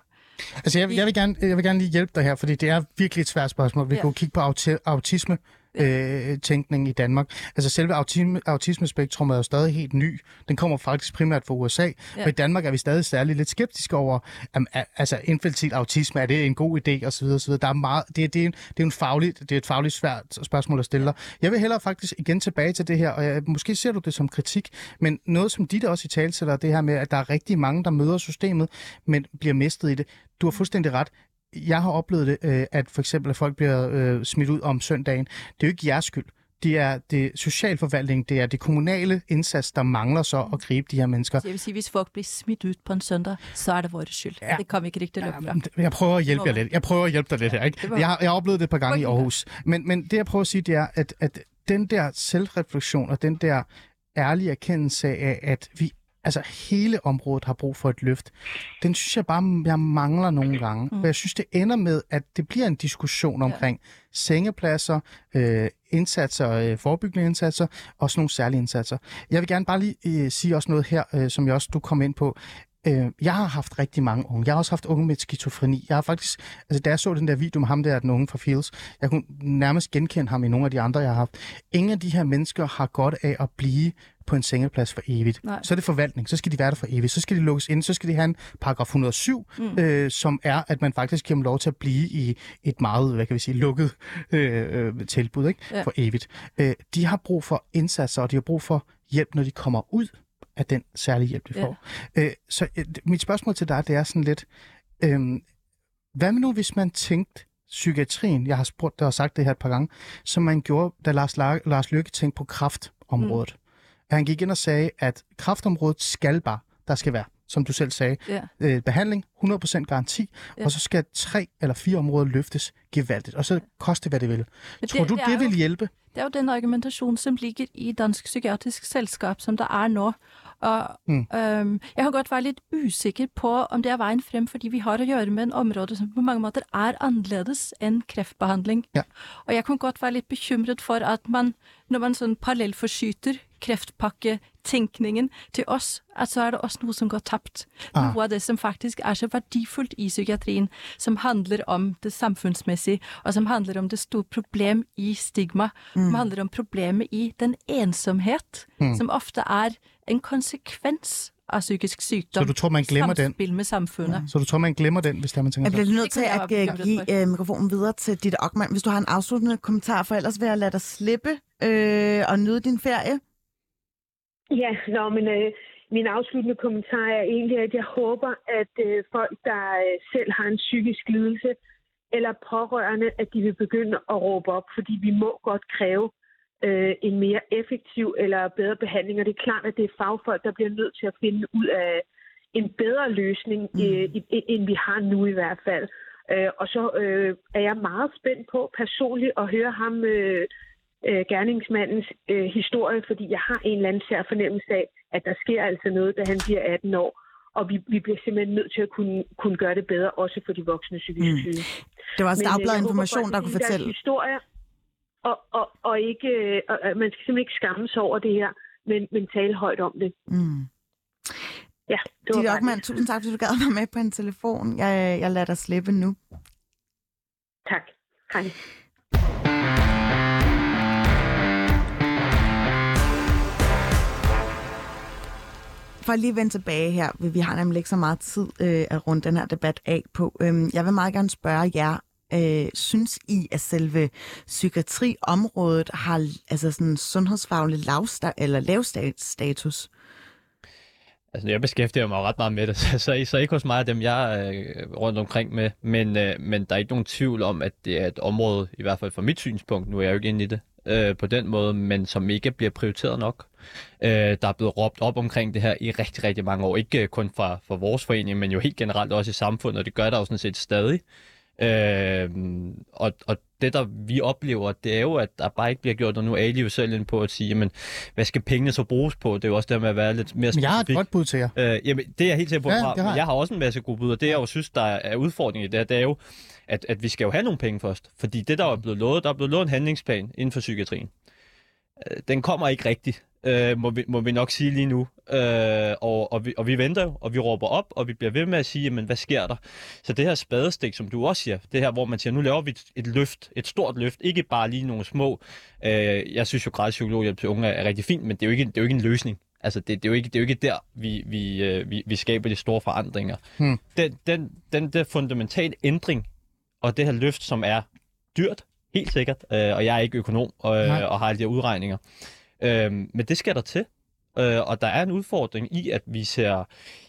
Altså jeg, jeg, vil gerne, jeg vil gerne lige hjælpe dig her, fordi det er virkelig et svært spørgsmål. Vi ja. Kunne kigge på auti- autisme. Øh, tænkning i Danmark. Altså selve autisme, autismespektrummet er jo stadig helt ny. Den kommer faktisk primært fra U S A, ja. Og i Danmark er vi stadig særligt lidt skeptiske over, um, a, altså infantil autisme, er det en god idé, og så videre, og så videre. Der er meget, det, det, er en, det er en faglig, det er et fagligt svært spørgsmål at stille dig. Jeg vil hellere faktisk igen tilbage til det her, og jeg, måske ser du det som kritik, men noget som Ditte også i tale sætter, det her med, at der er rigtig mange, der møder systemet, men bliver mistet i det. Du har fuldstændig ret. Jeg har oplevet det, at for eksempel at folk bliver smidt ud om søndagen. Det er jo ikke jeres skyld. Det er det socialforvaltning, det er det kommunale indsats, der mangler så at gribe de her mennesker. Så jeg vil sige, hvis folk bliver smidt ud på en søndag, så er det vores skyld. Ja. Det kommer ikke rigtig løbet fra. Jeg prøver at hjælpe jer lidt. Jeg prøver at hjælpe dig lidt her. Ikke? Jeg har, jeg har oplevet det et par gange i Aarhus. Men, men det jeg prøver at sige, det er, at, at den der selvreflektion og den der ærlige erkendelse af, at vi altså hele området har brug for et løft, den synes jeg bare, jeg mangler nogle gange. Mm. Og jeg synes, det ender med, at det bliver en diskussion omkring ja. Sengepladser, øh, indsatser, øh, forebyggende indsatser, og sådan nogle særlige indsatser. Jeg vil gerne bare lige øh, sige også noget her, øh, som jeg også, du kom ind på. Øh, jeg har haft rigtig mange unge. Jeg har også haft unge med skizofreni. Jeg har faktisk, altså da jeg så den der video med ham der, den unge fra Fields, jeg kunne nærmest genkende ham i nogle af de andre, jeg har haft. Ingen af de her mennesker har godt af at blive på en sengeplads for evigt. Nej. Så er det forvaltning, så skal de være der for evigt, så skal de lukkes ind, så skal de have en paragraf et hundrede og syv, mm. øh, som er, at man faktisk giver dem lov til at blive i et meget, hvad kan vi sige, lukket øh, tilbud, ikke? Ja. For evigt. Øh, de har brug for indsatser, og de har brug for hjælp, når de kommer ud af den særlige hjælp, de ja. Får. Øh, så øh, mit spørgsmål til dig, det er sådan lidt, øh, hvad med nu, hvis man tænkte psykiatrien, jeg har spurgt dig og sagt det her et par gange, som man gjorde, da Lars, La- Lars Løkke tænkte på kræftområdet. Mm. Han gik ind og sagde, at kræftområdet skal bare, der skal være, som du selv sagde, yeah. øh, behandling, hundrede procent garanti, yeah. og så skal tre eller fire områder løftes gevaldigt, og så yeah. koste hvad det vil. Men tror det, du, det, det jo, vil hjælpe? Det er jo den argumentation, som ligger i Dansk Psykiatrisk Selskab, som der er nå. Og, mm. øhm, jeg har godt været lidt usikker på, om det er vejen frem, fordi vi har at gøre med en område, som på mange måter er annerledes end kræftbehandling. Ja. Og jeg kunne godt være lidt bekymret for, at man, når man sådan parallelforskyter kræftpakketænkningen til os, at så er det også noget, som går tabt. Ah. Noget af det, som faktisk er så værdifuldt i psykiatrien, som handler om det samfundsmæssige, og som handler om det store problem i stigma, mm. som handler om problemet i den ensomhed, mm. som ofte er en konsekvens af psykisk sygdom. Så du tror, man glemmer den? Samspil med samfundet. Ja. Så du tror, man glemmer den, hvis det er, man tænker på? Jeg bliver nødt til at, at give uh, mikrofonen videre til Ditte Okman, hvis du har en afsluttende kommentar, for ellers vil jeg lade dig slippe øh, og nyde din ferie. Ja, nå, men øh, min afsluttende kommentar er egentlig, at jeg håber, at øh, folk, der øh, selv har en psykisk lidelse eller pårørende, at de vil begynde at råbe op, fordi vi må godt kræve øh, en mere effektiv eller bedre behandling. Og det er klart, at det er fagfolk, der bliver nødt til at finde ud af en bedre løsning, øh, mm. end vi har nu i hvert fald. Øh, og så øh, er jeg meget spændt på personligt at høre ham Øh, Øh, gerningsmandens øh, historie, fordi jeg har en eller anden sær fornemmelse af, at der sker altså noget, da han bliver atten år, og vi, vi bliver simpelthen nødt til at kunne, kunne gøre det bedre, også for de voksne psykisk syge. Mm. Det var stablad information, håber, der kunne fortælle. Historier, og, og, og ikke, og, man skal simpelthen ikke skamme sig over det her, men, men tale højt om det. Mm. Ja, det var Ditte Okman, tusind tak, fordi du gad være med på en telefon. Jeg, jeg lader dig slippe nu. Tak. Hej. for at lige vende tilbage her, vi har nemlig ikke så meget tid øh, at runde den her debat af på. Jeg vil meget gerne spørge jer, øh, synes I, at selve psykiatriområdet har altså sådan sundhedsfaglig lavsta- eller lavstatus? Altså, jeg beskæftiger mig ret meget med det, så, så, så ikke hos mig af dem, jeg er øh, rundt omkring med, men, øh, men der er ikke nogen tvivl om, at det er et område, i hvert fald fra mit synspunkt, nu er jeg jo ikke inde i det, øh, på den måde, men som ikke bliver prioriteret nok. Øh, der er blevet råbt op omkring det her i rigtig, rigtig mange år, ikke kun fra, fra vores forening, men jo helt generelt også i samfundet, og det gør der jo sådan set stadig. Øh, og, og det, der vi oplever, det er jo, at der bare ikke bliver gjort, og nu er Ali jo selv inde på at sige, men hvad skal pengene så bruges på? Det er jo også der med at være lidt mere specifik. Jeg har et godt bud til jer. Øh, jamen, det er jeg helt sikker på. Ja, fra, har. Jeg har også en masse gode bud, og det jeg jo synes, der er udfordringen i det her, det er jo, at, at vi skal jo have nogle penge først. Fordi det, der er blevet lovet, der er blevet lovet en handlingsplan inden for psykiatrien. Den kommer ikke rigtigt, øh, må, vi, må vi nok sige lige nu. Øh, og, og, vi, og vi venter jo, og vi råber op, og vi bliver ved med at sige, jamen, hvad sker der? Så det her spadestik, som du også siger, det her, hvor man siger, nu laver vi et, et løft, et stort løft, ikke bare lige nogle små. Øh, jeg synes jo, gratis psykologhjælp til unge er rigtig fint, men det er jo ikke, det er jo ikke en løsning. Altså, det, det, er jo ikke, det er jo ikke der, vi, vi, vi, vi skaber de store forandringer. Hmm. Den, den, den der fundamentale ændring, og det her løft, som er dyrt, helt sikkert, øh, og jeg er ikke økonom og, øh, og har alle de her udregninger. Øh, men det skal der til, øh, og der er en udfordring i, at vi ser,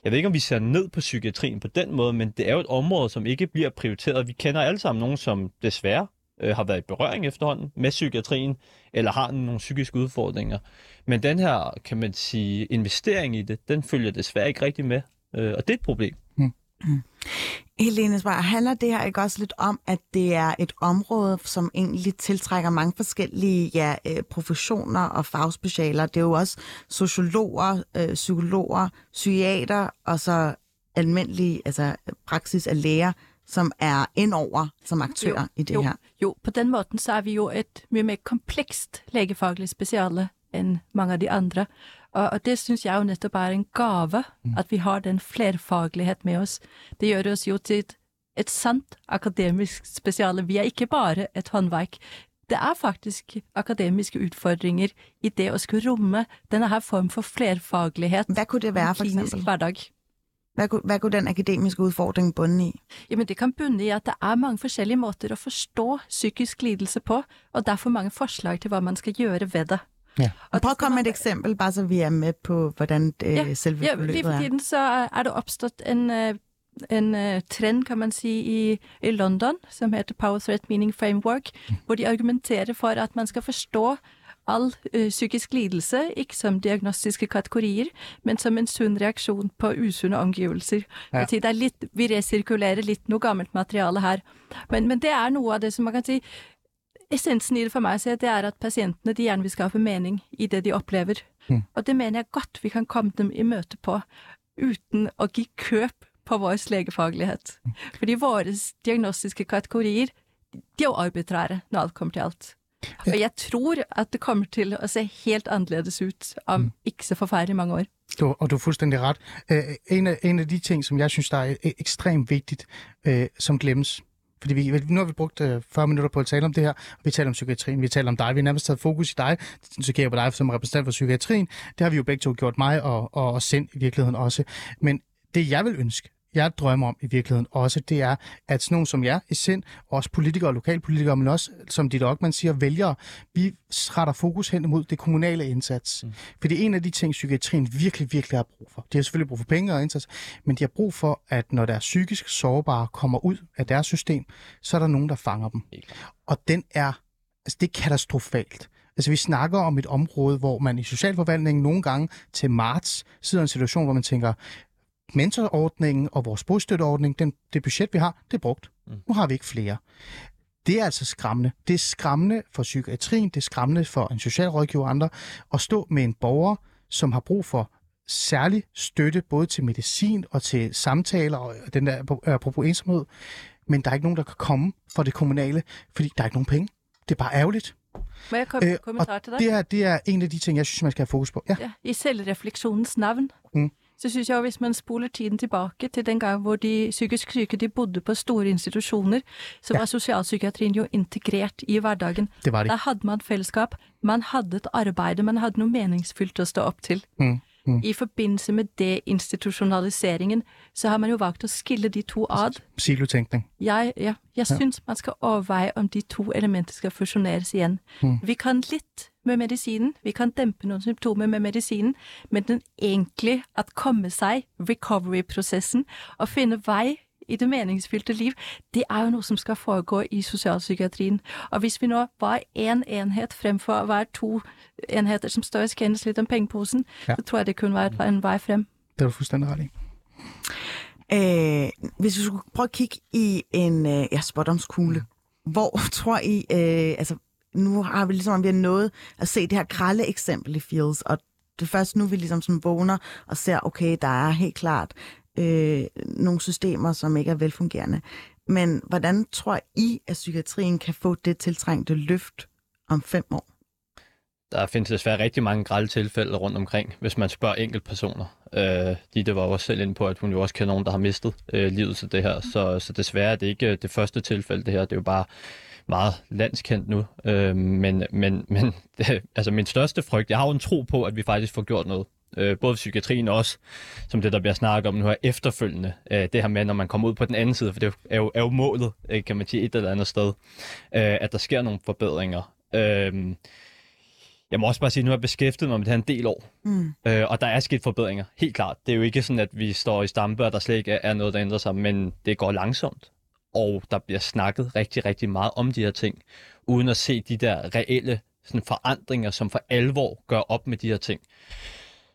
jeg ved ikke om vi ser ned på psykiatrien på den måde, men det er jo et område, som ikke bliver prioriteret. Vi kender alle sammen nogen, som desværre øh, har været i berøring efterhånden med psykiatrien, eller har nogle psykiske udfordringer. Men den her, kan man sige, investering i det, den følger desværre ikke rigtig med, øh, og det er et problem. Mm. Mm. Helene Speyer, handler det her ikke også lidt om, at det er et område, som egentlig tiltrækker mange forskellige ja, professioner og fagspecialer? Det er jo også sociologer, øh, psykologer, psykiater og så almindelige altså praksis af læger, som er indover som aktører jo, i det jo, her. Jo, på den måten så er vi jo et mye mere komplekst lægefagligt speciale end mange af de andre. Og, og det synes jeg jo netop er en gave, at vi har den flerfaglighed med os. Det gør os jo til et, et sandt akademisk speciale. Vi er ikke bare et håndværk. Det er faktisk akademiske udfordringer i det at skulle rumme denne her form for flerfaglighed. Hvad kunne det være for eksempel? Hverdag. Hvad kunne, hvad kunne den akademiske udfordring bunde i? Jamen det kan bunde i, at der er mange forskellige måter at forstå psykisk lidelse på, og derfor mange forslag til, hvad man skal gøre ved det. Ja. Og prøv at komme med et eksempel, bare så vi er med på, hvordan øh, ja, selve ja, forløbet er. Ja, lige for tiden så er der opstået en, en trend, kan man sige, i, i London, som heter Power Threat Meaning Framework, mm. hvor de argumenterer for, at man skal forstå all ø, psykisk lidelse, ikke som diagnostiske kategorier, men som en sund reaktion på usunde omgivelser. Ja. Det er lidt, vi recirkulerer lidt noget gammelt materiale her. Men, men det er noget af det, som man kan sige, essensen i det for mig så det er, at patientene de gerne vil skabe mening i det, de oplever. Mm. Og det mener jeg godt, vi kan komme dem i møte på, uden at give køb på vores lægefaglighed. Mm. Fordi vores diagnostiske kategorier, de er jo arbitrære, når alt kommer til alt. Og jeg tror, at det kommer til at se helt anderledes ud om mm. ikke så forfærdeligt mange år. Du, og du er fuldstændig ret. En af, en af de ting, som jeg synes, der er ekstremt vigtigt, som glemmes, fordi vi, nu har vi brugt fyrre minutter på at tale om det her, vi taler om psykiatrien, vi taler om dig, vi har nærmest taget fokus i dig, det kigger jeg på dig som repræsentant for psykiatrien, det har vi jo begge to gjort, mig og, og, og sind i virkeligheden også. Men det jeg vil ønske, jeg drømmer om i virkeligheden også, det er, at sådan nogen som jer i sind, også politikere og lokalpolitikere, men også, som Ditte Okman siger, vælgere, vi retter fokus hen imod det kommunale indsats. Mm. For det er en af de ting, psykiatrien virkelig, virkelig har brug for. De har selvfølgelig brug for penge og indsats, men de har brug for, at når der er psykisk sårbare kommer ud af deres system, så er der nogen, der fanger dem. Mm. Og den er, altså det er katastrofalt. Altså, vi snakker om et område, hvor man i socialforvaltningen nogle gange til marts sidder i en situation, hvor man tænker, mentorordningen og vores bostøtteordning, den, det budget, vi har, det er brugt. Nu har vi ikke flere. Det er altså skræmmende. Det er skræmmende for psykiatrien, det er skræmmende for en socialrådgiver og andre, at stå med en borger, som har brug for særlig støtte, både til medicin og til samtaler og den der, apropos ensomhed, men der er ikke nogen, der kan komme fra det kommunale, fordi der er ikke nogen penge. Det er bare ærgerligt. Må jeg komme med en kommentar til dig? Det her, det er en af de ting, jeg synes, man skal have fokus på. Ja. Ja, i selvreflektionens navn. Mm. Så synes jeg, at hvis man spoler tiden tilbage til den gang, hvor de psykisk syke de bodde på store institutioner, så var ja. socialpsykiatrien jo integreret i hverdagen. Det var det. Der havde man fællesskap, man havde et arbejde, man havde noget meningsfyldt at stå op til. Mm. Mm. I forbindelse med deinstitutionaliseringen, så har man jo valgt at skille de to ad. Silotænkning. Jeg, ja, jeg ja. synes, man skal overveje, om de to elementer skal fusioneres igen. Mm. Vi kan lidt med medicinen, vi kan dæmpe nogle symptomer med medicinen, men den egentlig at komme sig, recovery-processen, og finde vej i det meningsfyldte liv, det er jo noget, som skal foregå i socialpsykiatrien. Og hvis vi nu var en enhed frem for at være to enheder, som står og skændes lidt om pengeposen, ja. så tror jeg, det kunne være en vej frem. Det er du fuldstændig ret i. Øh, hvis vi skulle prøve at kigge i en ja, spådomskugle, hvor tror I, øh, altså nu har vi ligesom, om vi har nået at se det her kralle eksempel i Fields, og det første nu, vi ligesom som vågner og ser, okay, der er helt klart Øh, nogle systemer, som ikke er velfungerende. Men hvordan tror I, at psykiatrien kan få det tiltrængte løft om fem år? Der findes desværre rigtig mange grelle tilfælde rundt omkring, hvis man spørger enkeltpersoner. Øh, Ditte var også selv inde på, at hun jo også kender nogen, der har mistet øh, livet til det her. Så, så desværre er det ikke det første tilfælde, det her. Det er jo bare meget landskendt nu. Øh, men men, men det, altså min største frygt, jeg har jo en tro på, at vi faktisk får gjort noget. Både psykiatrien også, som det, der bliver snakket om nu her efterfølgende, det her med, når man kommer ud på den anden side, for det er jo, er jo målet, kan man sige, et eller andet sted, at der sker nogle forbedringer. Jeg må også bare sige, at nu har jeg beskæftiget mig med det her en del år, mm. og der er sket forbedringer, helt klart. Det er jo ikke sådan, at vi står i stampe, og der slet ikke er noget, der ændrer sig, men det går langsomt, og der bliver snakket rigtig, rigtig meget om de her ting, uden at se de der reelle sådan forandringer, som for alvor gør op med de her ting.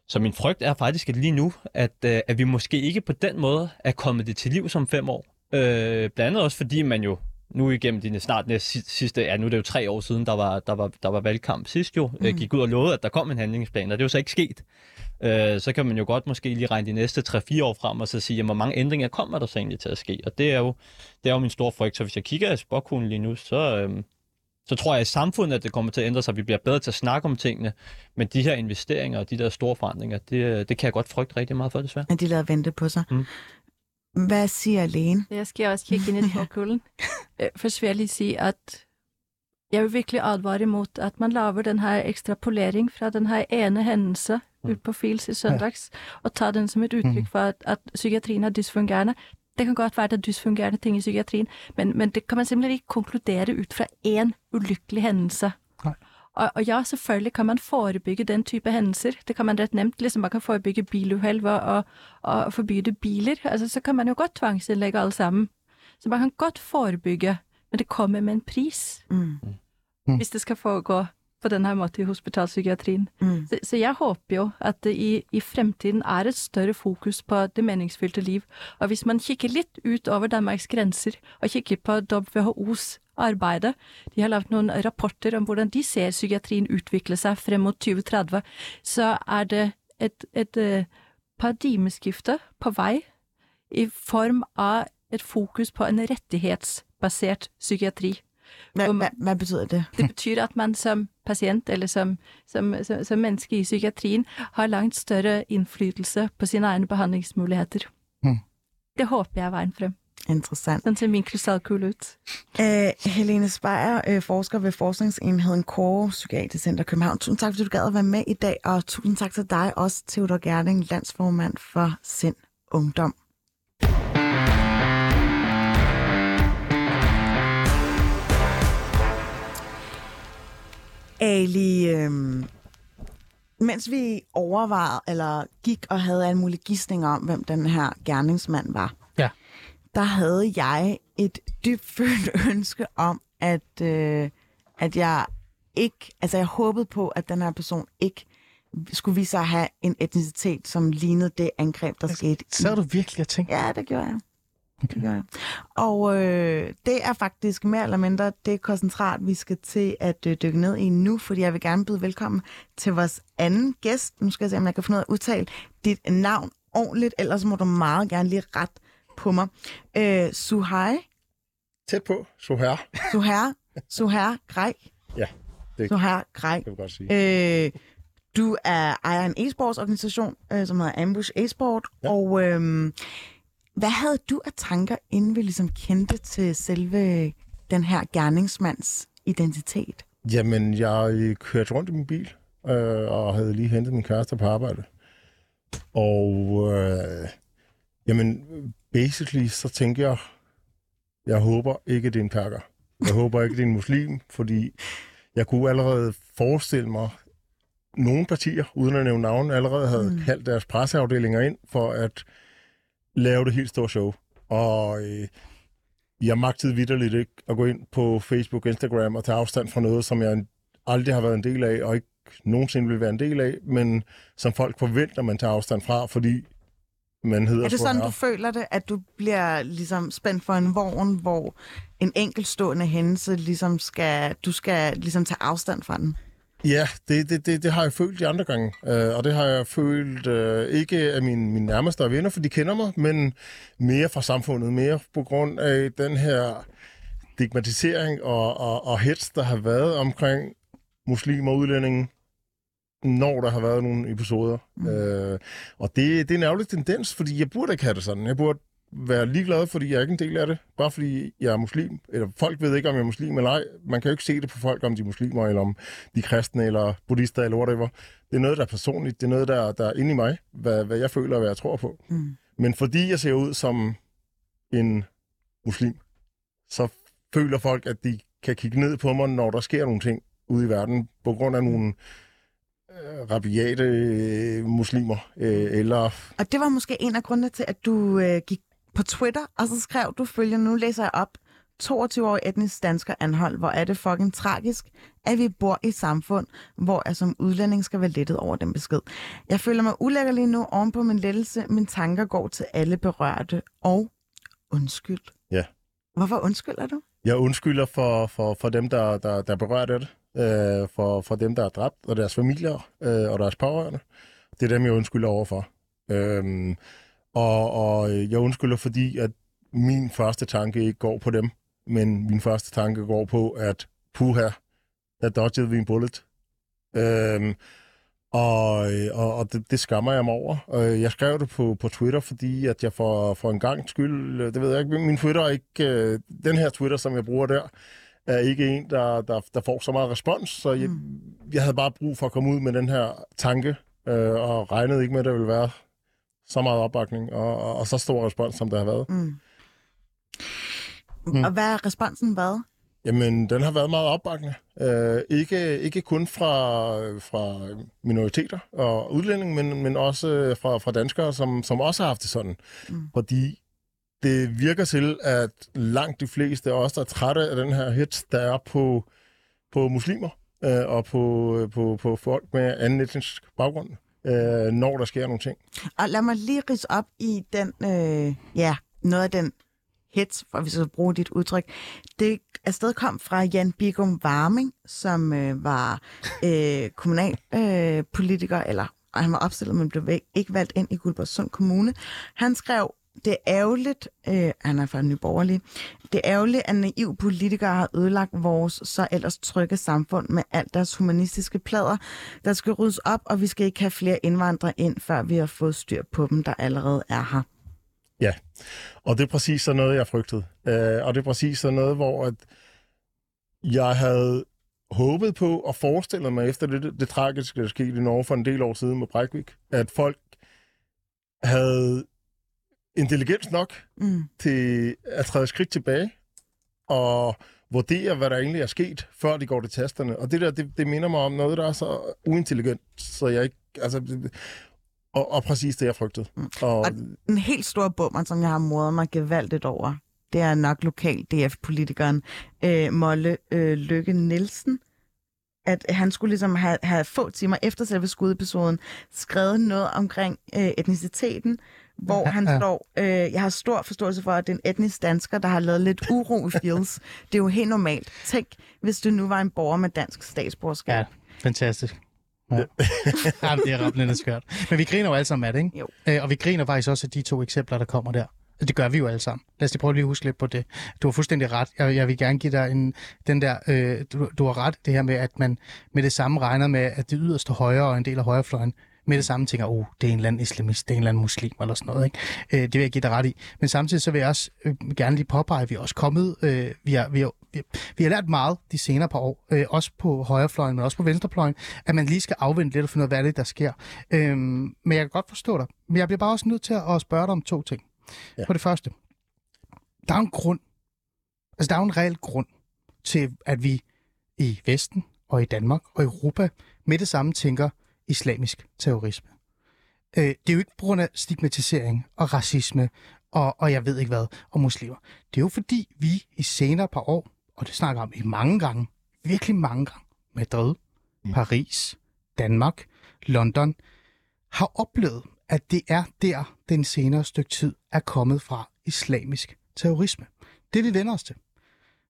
Så min frygt er faktisk, at lige nu, at, at vi måske ikke på den måde er kommet det til liv som fem år. Øh, blandt andet også, fordi man jo nu igennem dine snart næste, sidste, ja nu er det jo tre år siden, der var, der var, der var valgkamp sidst jo, mm. gik ud og lovede, at der kom en handlingsplan, og det er jo så ikke sket. Øh, så kan man jo godt måske lige regne de næste tre fire år frem og så sige, jamen, hvor mange ændringer kommer der så egentlig til at ske? Og det er jo, det er jo min store frygt. Så hvis jeg kigger i spåkuglen lige nu, så... Øh, så tror jeg i samfundet, at det kommer til at ændre sig. Vi bliver bedre til at snakke om tingene. Men de her investeringer og de der store forandringer, det, det kan jeg godt frygte rigtig meget for, desværre. Men de lader vente på sig. Mm. Hvad siger Helene? Jeg skal også kigge ind i spåkuglen. Først vil jeg lige sige, at jeg vil virkelig advare imod, at man laver den her ekstrapolering fra den her ene hændelse mm. ud på Fields i søndags, ja. og tager den som et udtryk for, at, at psykiatrien er dysfungerende. Det kan godt være, at der er dysfungerende ting i psykiatrien, men, men det kan man simpelthen ikke konkludere det ud fra én ulykkelig hændelse. Og, og ja, selvfølgelig kan man forebygge den type hændelser. Det kan man ret nemt. Ligesom man kan forebygge biluheld og, og forbyde biler. Altså, så kan man jo godt tvangsindlægge alle sammen. Så man kan godt forebygge, men det kommer med en pris, mm. Mm. hvis det skal foregå på den her måde i hospitalpsykiatrien. Mm. Så, så jeg håber jo, at det i, i fremtiden er et større fokus på det meningsfyldte liv. Og hvis man kigger lidt ud over Danmarks grænser, og kigger på W H O's arbejde, de har lavet nogle rapporter om, hvordan de ser psykiatrien udvikle sig frem mod tyve tredive, så er det et, et paradigmeskifte på vej i form af et fokus på en rettighedsbaseret psykiatri. Hvad, man, hvad betyder det? Det betyder, at man som patient eller som, som, som, som menneske i psykiatrien har langt større indflydelse på sine egne behandlingsmuligheder. Mm. Det håber jeg er vejen frem. Interessant. Sådan ser min krystalkugle ud. Æ, Helene Speyer, forsker ved forskningsenheden CORE, Psykiatrisk Center København. Tusind tak, fordi du gad at være med i dag, og tusind tak til dig også, Theodor Gjerding, landsformand for SIND Ungdom. Ali, øhm, mens vi overvejede, eller gik og havde alle mulige gisninger om, hvem den her gerningsmand var, ja. der havde jeg et dybfølt ønske om, at, øh, at jeg ikke, altså jeg håbede på, at den her person ikke skulle vise sig at have en etnicitet, som lignede det angreb, der altså, skete. Så er du virkelig at tænke? Ja, det gjorde jeg. Okay. Det gør jeg. Og øh, det er faktisk mere eller mindre det koncentrat, vi skal til at øh, dykke ned i nu, fordi jeg vil gerne byde velkommen til vores anden gæst. Nu skal jeg se, om jeg kan finde ud af at udtale dit navn ordentligt, ellers må du meget gerne lige rette på mig. Øh, Zouheir. Tæt på. Zouheir. Zouheir. Zouheir Chreih. Ja, det Zouheir Chreih. Det vil godt sige. Øh, du er ejer en e-sportsorganisation, øh, som hedder Ambush Esport, ja. og... Øh, Hvad havde du af tanker, inden vi ligesom kendte til selve den her gerningsmands identitet? Jamen, jeg kørte rundt i min bil, øh, og havde lige hentet min kæreste på arbejde. Og øh, jamen, basically, så tænker jeg, jeg håber ikke, det er en perker. Jeg håber ikke, det er en muslim, fordi jeg kunne allerede forestille mig, nogle partier, uden at nævne navn, allerede havde mm. kaldt deres presseafdelinger ind for at lave det helt store show. Og øh, jeg magtede vitterligt ikke at gå ind på Facebook, Instagram og tage afstand fra noget, som jeg aldrig har været en del af, og ikke nogensinde vil være en del af, men som folk forventer, man tager afstand fra, fordi man hedder... Er det sådan, du føler det, at du bliver ligesom spændt for en vogn, hvor en enkeltstående hændelse ligesom skal... Du skal ligesom tage afstand fra den? Ja, det, det, det, det har jeg følt de andre gange, øh, og det har jeg følt øh, ikke af mine, mine nærmeste venner, for de kender mig, men mere fra samfundet, mere på grund af den her stigmatisering og, og, og hets, der har været omkring muslimer og udlændinge, når der har været nogle episoder. Mm. Øh, og det, det er en ærgerlig tendens, fordi jeg burde ikke have det sådan. Jeg burde være ligeglad, fordi jeg er ikke en del af det, bare fordi jeg er muslim, eller folk ved ikke, om jeg er muslim eller ej. Man kan jo ikke se det på folk, om de er muslimer, eller om de er kristne, eller buddhister, eller whatever. Det er noget, der er personligt, det er noget, der, der er inde i mig, hvad, hvad jeg føler, og hvad jeg tror på. Mm. Men fordi jeg ser ud som en muslim, så føler folk, at de kan kigge ned på mig, når der sker nogle ting ude i verden, på grund af nogle rabiate øh, muslimer, øh, eller... Og det var måske en af grundene til, at du øh, gik på Twitter, og så skrev du følgende, nu læser jeg op, toogtyve-årig etnisk dansker anhold, hvor er det fucking tragisk, at vi bor i et samfund, hvor jeg som udlænding skal være lettet over den besked. Jeg føler mig ulækker lige nu oven på min lettelse, mine tanker går til alle berørte, og undskyld. Ja. Hvorfor undskylder du? Jeg undskylder for, for, for dem, der, der, der berører det, øh, for, for dem, der er dræbt, og deres familier, øh, og deres pårørende. Det er dem, jeg undskylder overfor. Øh, Og, og jeg undskylder, fordi at min første tanke ikke går på dem, men min første tanke går på, at puha, der dodgede vi en bullet. Øhm, og og, og det, det skammer jeg mig over. Jeg skrev det på, på Twitter, fordi at jeg for, for en gang skyld, det ved jeg ikke, min Twitter er ikke, den her Twitter, som jeg bruger der, er ikke en, der, der, der får så meget respons, så jeg, mm. jeg havde bare brug for at komme ud med den her tanke, øh, og regnede ikke med, at det ville være så meget opbakning, og, og, og så stor respons, som der har været. Mm. Mm. Og hvad har responsen været? Jamen, den har været meget opbakende. Øh, ikke, ikke kun fra, fra minoriteter og udlændinge, men, men også fra, fra danskere, som, som også har haft det sådan. Mm. Fordi det virker til, at langt de fleste også der er trætte af den her hits, der er på, på muslimer øh, og på, på, på folk med anden etnisk baggrund. Øh, når der sker nogle ting. Og lad mig lige ridse op i den, øh, ja, noget af den hets, for vi skal bruge dit udtryk. Det afsted kom fra Jan Birgum Warming, som øh, var øh, kommunalpolitiker, øh, eller han var opstillet, men blev ikke valgt ind i Guldborgsund Kommune. Han skrev, det er ærgerligt, øh, han er fra Nyborg, det er ærgerligt, at naive politikere har ødelagt vores så ellers trygge samfund med alt deres humanistiske plader, der skal ryddes op, og vi skal ikke have flere indvandrere ind, før vi har fået styr på dem, der allerede er her. Ja, og det er præcis sådan noget, jeg frygtede. Øh, og det er præcis sådan noget, hvor at jeg havde håbet på og forestillet mig efter det, det, det tragiske, der skete i Norge for en del år siden med Breivik, at folk havde intelligens nok mm. til at træde skridt tilbage og vurdere, hvad der egentlig er sket, før de går til tasterne. Og det der, det, det minder mig om noget, der er så uintelligent, så jeg ikke... Altså, og, og præcis det, jeg frygtede. Mm. Og, og en helt stor bummer, som jeg har modet mig gevaldigt over, det er nok lokal D F-politikeren øh, Molle øh, Lykke Nielsen, at han skulle ligesom have, have få timer efter selve skudepisoden skrevet noget omkring øh, etniciteten, hvor han står, øh, jeg har stor forståelse for, at det er en etnisk dansker, der har lavet lidt uro i Fields. Det er jo helt normalt. Tænk, hvis du nu var en borger med dansk statsborgerskab. Ja, fantastisk. Ja. Jamen, det er ret lidt skørt. Men vi griner jo alle sammen af det, ikke? Jo. Æ, og vi griner faktisk også af de to eksempler, der kommer der. Det gør vi jo alle sammen. Lad os lige prøve lige at huske lidt på det. Du har fuldstændig ret. Jeg, jeg vil gerne give dig en, den der... Øh, du, du har ret, det her med, at man med det samme regner med, at det yderste højre og en del af højrefløjen med det samme tænker, åh, oh, det er en eller anden islamist, det er en eller anden muslim, eller sådan noget, ikke? Øh, det vil jeg give dig ret i. Men samtidig så vil jeg også øh, gerne lige påpege, at vi er også kommet, øh, vi, er, vi, er, vi har lært meget de senere par år, øh, også på højrefløjen, men også på venstrefløjen, at man lige skal afvente lidt og finde ud af, hvad det er, der sker. Øh, men jeg kan godt forstå dig. Men jeg bliver bare også nødt til at spørge dig om to ting. Ja. På det første. Der er en grund. Altså, der er en reel grund til, at vi i Vesten og i Danmark og Europa med det samme tænker islamisk terrorisme. Øh, det er jo ikke på grund af stigmatisering og racisme og, og jeg ved ikke hvad, og muslimer. Det er jo fordi, vi i senere par år, og det snakker om i mange gange, virkelig mange gange, Madrid, mm. Paris, Danmark, London, har oplevet, at det er der, den senere stykke tid er kommet fra islamisk terrorisme. Det vi vender os til.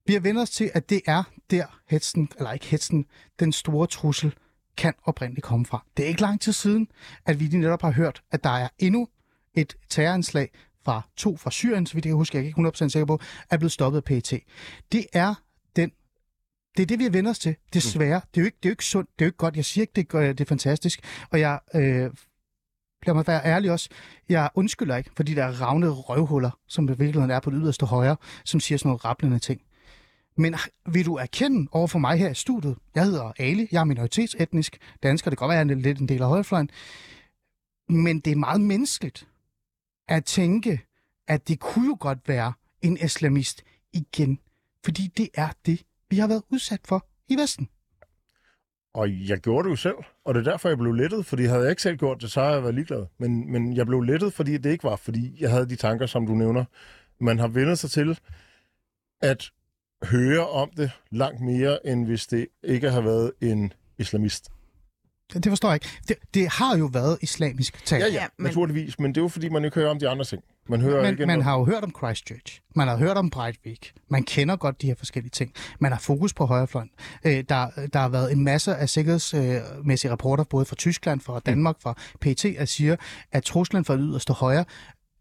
Vi har vendt os til, at det er der hetsen, eller ikke hetsen, den store trussel kan oprindeligt komme fra. Det er ikke lang tid siden, at vi lige netop har hørt, at der er endnu et terroranslag fra to fra Syrien, så vidt jeg husker, jeg er ikke hundrede procent sikker på, er blevet stoppet af P E T. Det er den, det er det, vi har vendt os til, desværre. Det er jo ikke, det er jo ikke sundt, det er jo ikke godt. Jeg siger ikke, det er, det er fantastisk, og jeg... Øh, lad mig være ærlig også. Jeg undskylder ikke for de der ravnede røvhuller, som i virkeligheden er på det yderste højre, som siger sådan nogle rablende ting. Men vil du erkende over for mig her i studiet, jeg hedder Ali, jeg er minoritetsetnisk dansker, det kan godt være, at jeg er lidt en del af højrefløjen, men det er meget menneskeligt at tænke, at det kunne jo godt være en islamist igen, fordi det er det, vi har været udsat for i Vesten. Og jeg gjorde det jo selv, og det er derfor, jeg blev lettet, fordi havde jeg ikke selv gjort det, så havde jeg været ligeglad. Men, men jeg blev lettet, fordi det ikke var, fordi jeg havde de tanker, som du nævner. Man har vendt sig til at høre om det langt mere, end hvis det ikke har været en islamist. Det forstår jeg ikke. Det, det har jo været islamisk tale. Ja, ja, ja men... naturligvis, men det er jo, fordi man ikke hører om de andre ting. Man, hører man, ikke man har jo hørt om Christchurch, man har hørt om Breivik, man kender godt de her forskellige ting, man har fokus på højrefløjen. Øh, der, der har været en masse af sikkerhedsmæssige rapporter, både fra Tyskland, fra Danmark, fra P E T, at siger, at truslen fra yderste højre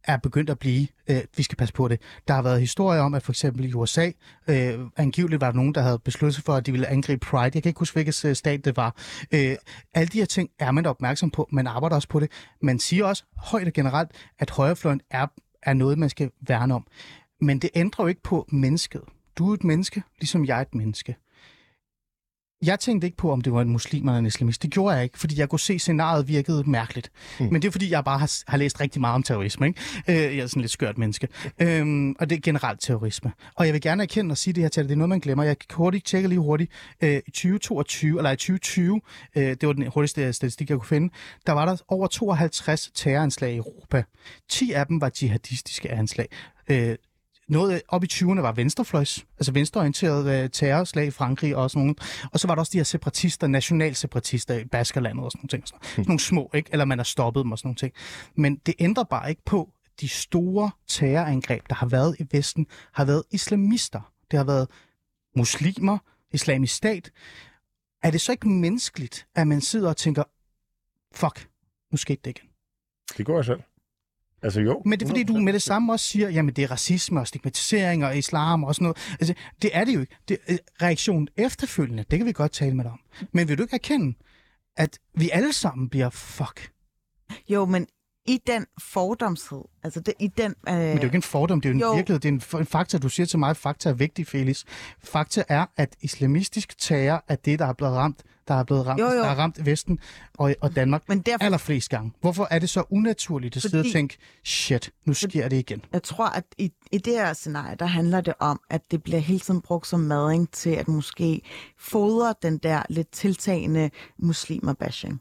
er begyndt at blive, øh, vi skal passe på det. Der har været historier om, at for eksempel i U S A, øh, angiveligt var der nogen, der havde besluttet sig for, at de ville angribe Pride. Jeg kan ikke huske, hvilken stat det var. Øh, alle de her ting er man opmærksom på. Man arbejder også på det. Man siger også højt og generelt, at højrefløjen er, er noget, man skal værne om. Men det ændrer jo ikke på mennesket. Du er et menneske, ligesom jeg er et menneske. Jeg tænkte ikke på, om det var en muslim eller en islamist. Det gjorde jeg ikke, fordi jeg kunne se, at scenariet virkede mærkeligt. Mm. Men det er, fordi jeg bare har, har læst rigtig meget om terrorisme. Ikke? Øh, jeg er sådan lidt skørt menneske. Øhm, og det er generelt terrorisme. Og jeg vil gerne erkende og sige det her til dig. Det er noget, man glemmer. Jeg kan hurtigt tjekke lige hurtigt. Øh, I tyve toogtyve, eller i tyve tyve, øh, det var den hurtigste statistik, jeg kunne finde, der var der over tooghalvtreds terroranslag i Europa. ti af dem var jihadistiske anslag. Øh, Noget op i tyverne var venstrefløjs, altså venstreorienterede øh, terrorslag i Frankrig og sådan nogle. Og så var der også de her separatister, nationalseparatister i Baskerlandet og sådan nogle ting. Sådan, mm. sådan nogle små, ikke? Eller man har stoppet dem og sådan nogle ting. Men det ændrer bare ikke på, de store terrorangreb, der har været i Vesten, har været islamister. Det har været muslimer, islamisk stat. Er det så ikke menneskeligt, at man sidder og tænker, fuck, nu skete det igen? Det går jeg selv. Altså, jo. Men det er fordi, du med det samme også siger, jamen det er racisme og stigmatisering og islam og sådan noget. Altså, det er det jo ikke. Det, reaktionen efterfølgende, det kan vi godt tale med dig om. Men vil du ikke erkende, at vi alle sammen bliver fuck? Jo, men i den fordomshed, altså det, i den... Øh... Men det er jo ikke en fordom, det er jo en jo. virkelighed, det er en, en fakta. Du siger til mig, at fakta er vigtig, Filiz. Fakta er, at islamistisk terror er det, der er blevet ramt, der er blevet ramt, jo, jo. Der er ramt Vesten og, og Danmark Men derfor... allerflest gange. Hvorfor er det så unaturligt at Fordi... sidde og tænke, shit, nu sker det igen? Jeg tror, at i, i det her scenarie, der handler det om, at det bliver hele tiden brugt som madring til at måske fodre den der lidt tiltagende muslimer-bashing.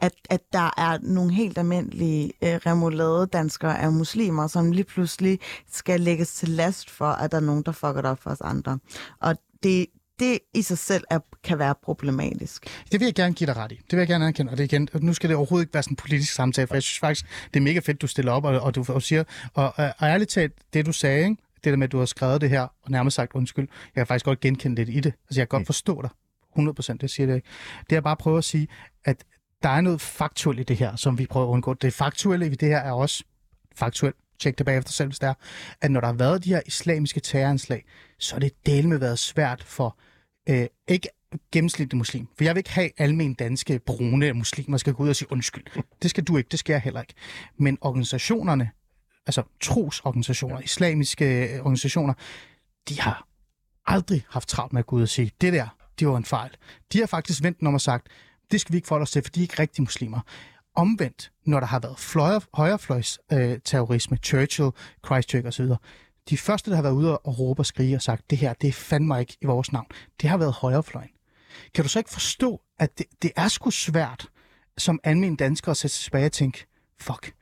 At, at der er nogle helt almindelige øh, remoulade danskere af muslimer, som lige pludselig skal lægges til last for, at der er nogen, der fucker det op for os andre. Og det, det i sig selv er, kan være problematisk. Det vil jeg gerne give dig ret i. Det vil jeg gerne anerkende. Og det igen, nu skal det overhovedet ikke være sådan en politisk samtale, for jeg synes faktisk, det er mega fedt, du stiller op, og, og du og siger, og, og ærligt talt, det du sagde, ikke? Det der med, at du har skrevet det her, og nærmest sagt undskyld, jeg kan faktisk godt genkende lidt i det. Altså, jeg kan godt forstå dig. hundrede procent, det siger jeg ikke. Det er bare at prøve at sige, at der er noget faktuelt i det her, som vi prøver at undgå. Det faktuelle i det her er også faktuelt. Tjek det bagefter selv, hvis det er, at når der har været de her islamiske terroranslag, så er det delme været svært for øh, ikke gennemsnitlige muslim. For jeg vil ikke have almen danske brune muslimer skal gå ud og sige undskyld. Det skal du ikke, det skal jeg heller ikke. Men organisationerne, altså trosorganisationer, islamiske organisationer, de har aldrig haft travlt med at gå ud og sige, det der, det var en fejl. De har faktisk vendt om og sagt, det skal vi ikke forholde os til, for de er ikke rigtige muslimer. Omvendt, når der har været fløj, højrefløjs øh, terrorisme, Churchill, Christchurch osv., de første, der har været ude og råbe og skrige og sagt, det her, det er fandme ikke i vores navn, det har været højrefløjen. Kan du så ikke forstå, at det, det er sgu svært, som almindelige danskere at sætte sig tilbage og tænke, fuck,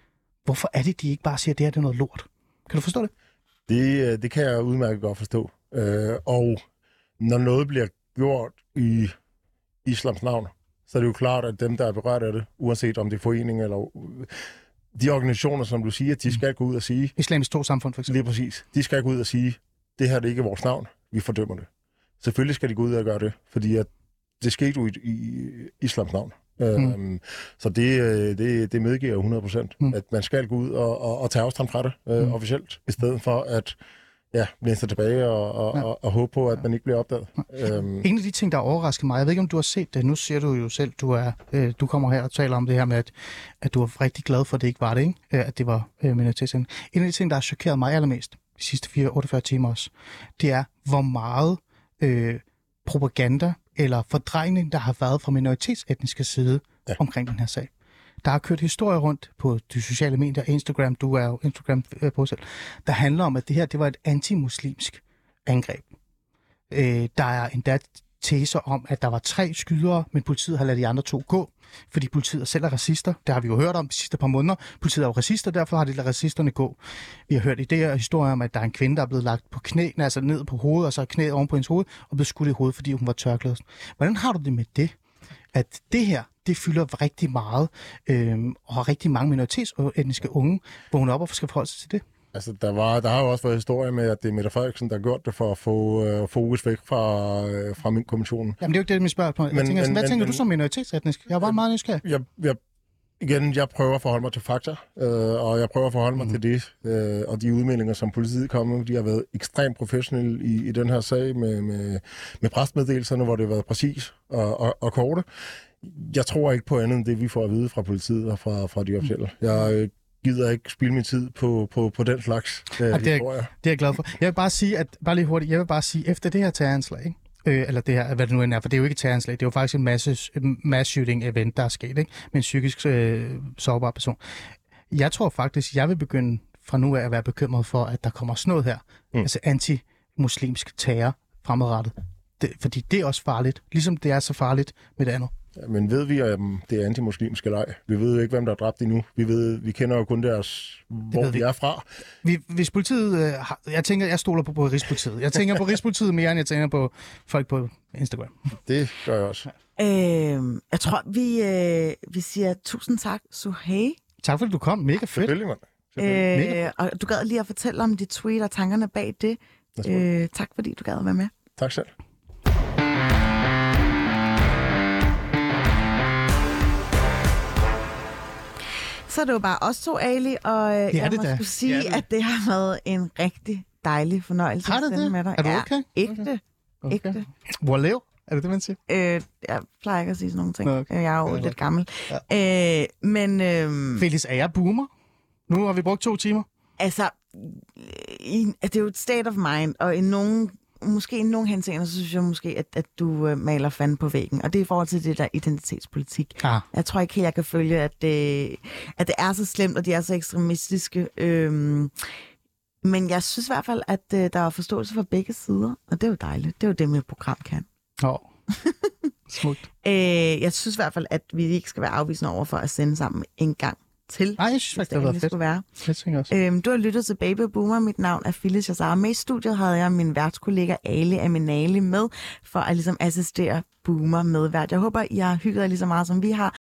hvorfor er det, de ikke bare siger, det her, det er noget lort? Kan du forstå det? Det, det kan jeg udmærket godt forstå. Øh, og når noget bliver gjort i islams navn, så er det jo klart, at dem, der er berørt af det, uanset om det er forening eller de organisationer, som du siger, de skal gå ud og sige... Islamisk Trossamfund, for eksempel. Lige præcis. De skal gå ud og sige, det her det ikke er vores navn, vi fordømmer det. Selvfølgelig skal de gå ud og gøre det, fordi at det skete jo i, i islams navn. Mm. Øhm, så det, det, det medgiver hundrede procent, mm. at man skal gå ud og, og, og tage afstand fra det øh, mm. officielt, i stedet for at ja, læne sig tilbage og, og, ja. og, og håbe på, at man ikke bliver opdaget. Ja. Øhm. En af de ting, der overrasker mig, jeg ved ikke, om du har set det, nu siger du jo selv, du, er, øh, du kommer her og taler om det her med, at, at du var rigtig glad for, at det ikke var det, ikke? At det var øh, minoritetsindvandring. En af de ting, der har chokeret mig allermest de sidste fire, otteogfyrre timer også, det er, hvor meget øh, propaganda eller fordrejning, der har været fra minoritetsetniske side ja. omkring den her sag. Der har kørt historier rundt på de sociale medier, Instagram, du er jo Instagram på selv, der handler om, at det her det var et antimuslimsk angreb. Øh, der er endda teser om, at der var tre skydere, men politiet har ladet de andre to gå, fordi politiet selv er racister. Det har vi jo hørt om de sidste par måneder. Politiet er jo racister, derfor har de ladet racisterne gå. Vi har hørt idéer og historier om, at der er en kvinde, der er blevet lagt på knæ, altså ned på hovedet, og så knæet oven på hendes hoved, og blev skudt i hovedet, fordi hun var tørklædet. Hvordan har du det med det? At det her, det fylder rigtig meget, øh, og har rigtig mange minoritetsetniske unge vågnet op og skal forholde sig til det. Altså, der, var, der har jo også været historie med, at det er Mette Frederiksen, der har gjort det for at få øh, fokus væk fra, øh, fra min kommissionen. Jamen, det er jo ikke det, min spørgsmål. Jeg men, tænker, men, sådan, hvad men, tænker men, du som minoritetsretnisk? Jeg var øh, meget nysgerrig. Jeg, jeg, igen, jeg prøver at forholde mig til fakta, øh, og jeg prøver at forholde mig mm. til det. Øh, og de udmeldinger, som politiet kom med, de har været ekstremt professionelle i, i den her sag med, med, med pressemeddelelserne, hvor det har været præcis og, og, og korte. Jeg tror ikke på andet end det, vi får at vide fra politiet og fra, fra de officielle. Mm. Jeg øh, gider ikke spilde min tid på, på, på den slags. Øh, ja, det, er, det er jeg glad for. Jeg vil bare sige, at, bare lige hurtigt, jeg vil bare sige, efter det her terroranslag, ikke? Øh, eller det her, hvad det nu end er, for det er jo ikke terroranslag, det er jo faktisk en masse mass shooting event, der er sket, ikke? Med en psykisk øh, sårbar person. Jeg tror faktisk, jeg vil begynde fra nu af at være bekymret for, at der kommer sådan noget her, mm. altså anti-muslimsk terror fremadrettet. Det, fordi det er også farligt, ligesom det er så farligt med det andet. Men ved vi, at det er antimuslimske leg? Vi ved jo ikke, hvem der er dræbt endnu. Vi ved, vi kender jo kun deres, hvor de er fra. Vi, hvis politiet... Øh, har, jeg tænker, jeg stoler på, på Rigspolitiet. Jeg tænker på Rigspolitiet mere, end jeg tænker på folk på Instagram. Det gør jeg også. Øh, jeg tror, vi, øh, vi siger tusind tak, Zouheir. Tak fordi du kom. Mega fedt. Selvfølgelig, mand. Selvfølgelig. Øh, Mega. Og du gad lige at fortælle om dit tweet og tankerne bag det. Øh, tak fordi du gad at være med. Tak selv. Så er det jo bare os to, Ali, og øh, jeg må skulle sige, det det. at det har været en rigtig dejlig fornøjelse at stemme med dig. Er du okay? Ja, ægte. Okay. Okay. Ægte. Hvor lev? Er det det, man siger? Øh, jeg plejer ikke at sige sådan nogle ting. Okay. Jeg er jo okay. lidt gammel. Ja. Øh, men... Øh, Filiz, er jeg boomer? Nu har vi brugt to timer. Altså, i, det er jo et state of mind, og i nogen, måske i nogle henseender, så synes jeg måske, at, at du øh, maler fanden på væggen. Og det er i forhold til det der identitetspolitik. Ah. Jeg tror ikke helt, jeg kan følge, at det, at det er så slemt, og de er så ekstremistiske. Øhm, men jeg synes i hvert fald, at øh, der er forståelse for begge sider. Og det er jo dejligt. Det er jo det, mit program kan. Oh. Smukt. øh, jeg synes i hvert fald, at vi ikke skal være afvisende over for at sende sammen en gang til. Nej, jeg synes faktisk, det har været fedt. Øhm, du har lyttet til Baby Boomer. Mit navn er Filiz Yasar. Med i studiet havde jeg min værtskollega Ali Aminali med, for at ligesom assistere Boomer medvært. Jeg håber, I har hygget jer lige så meget, som vi har,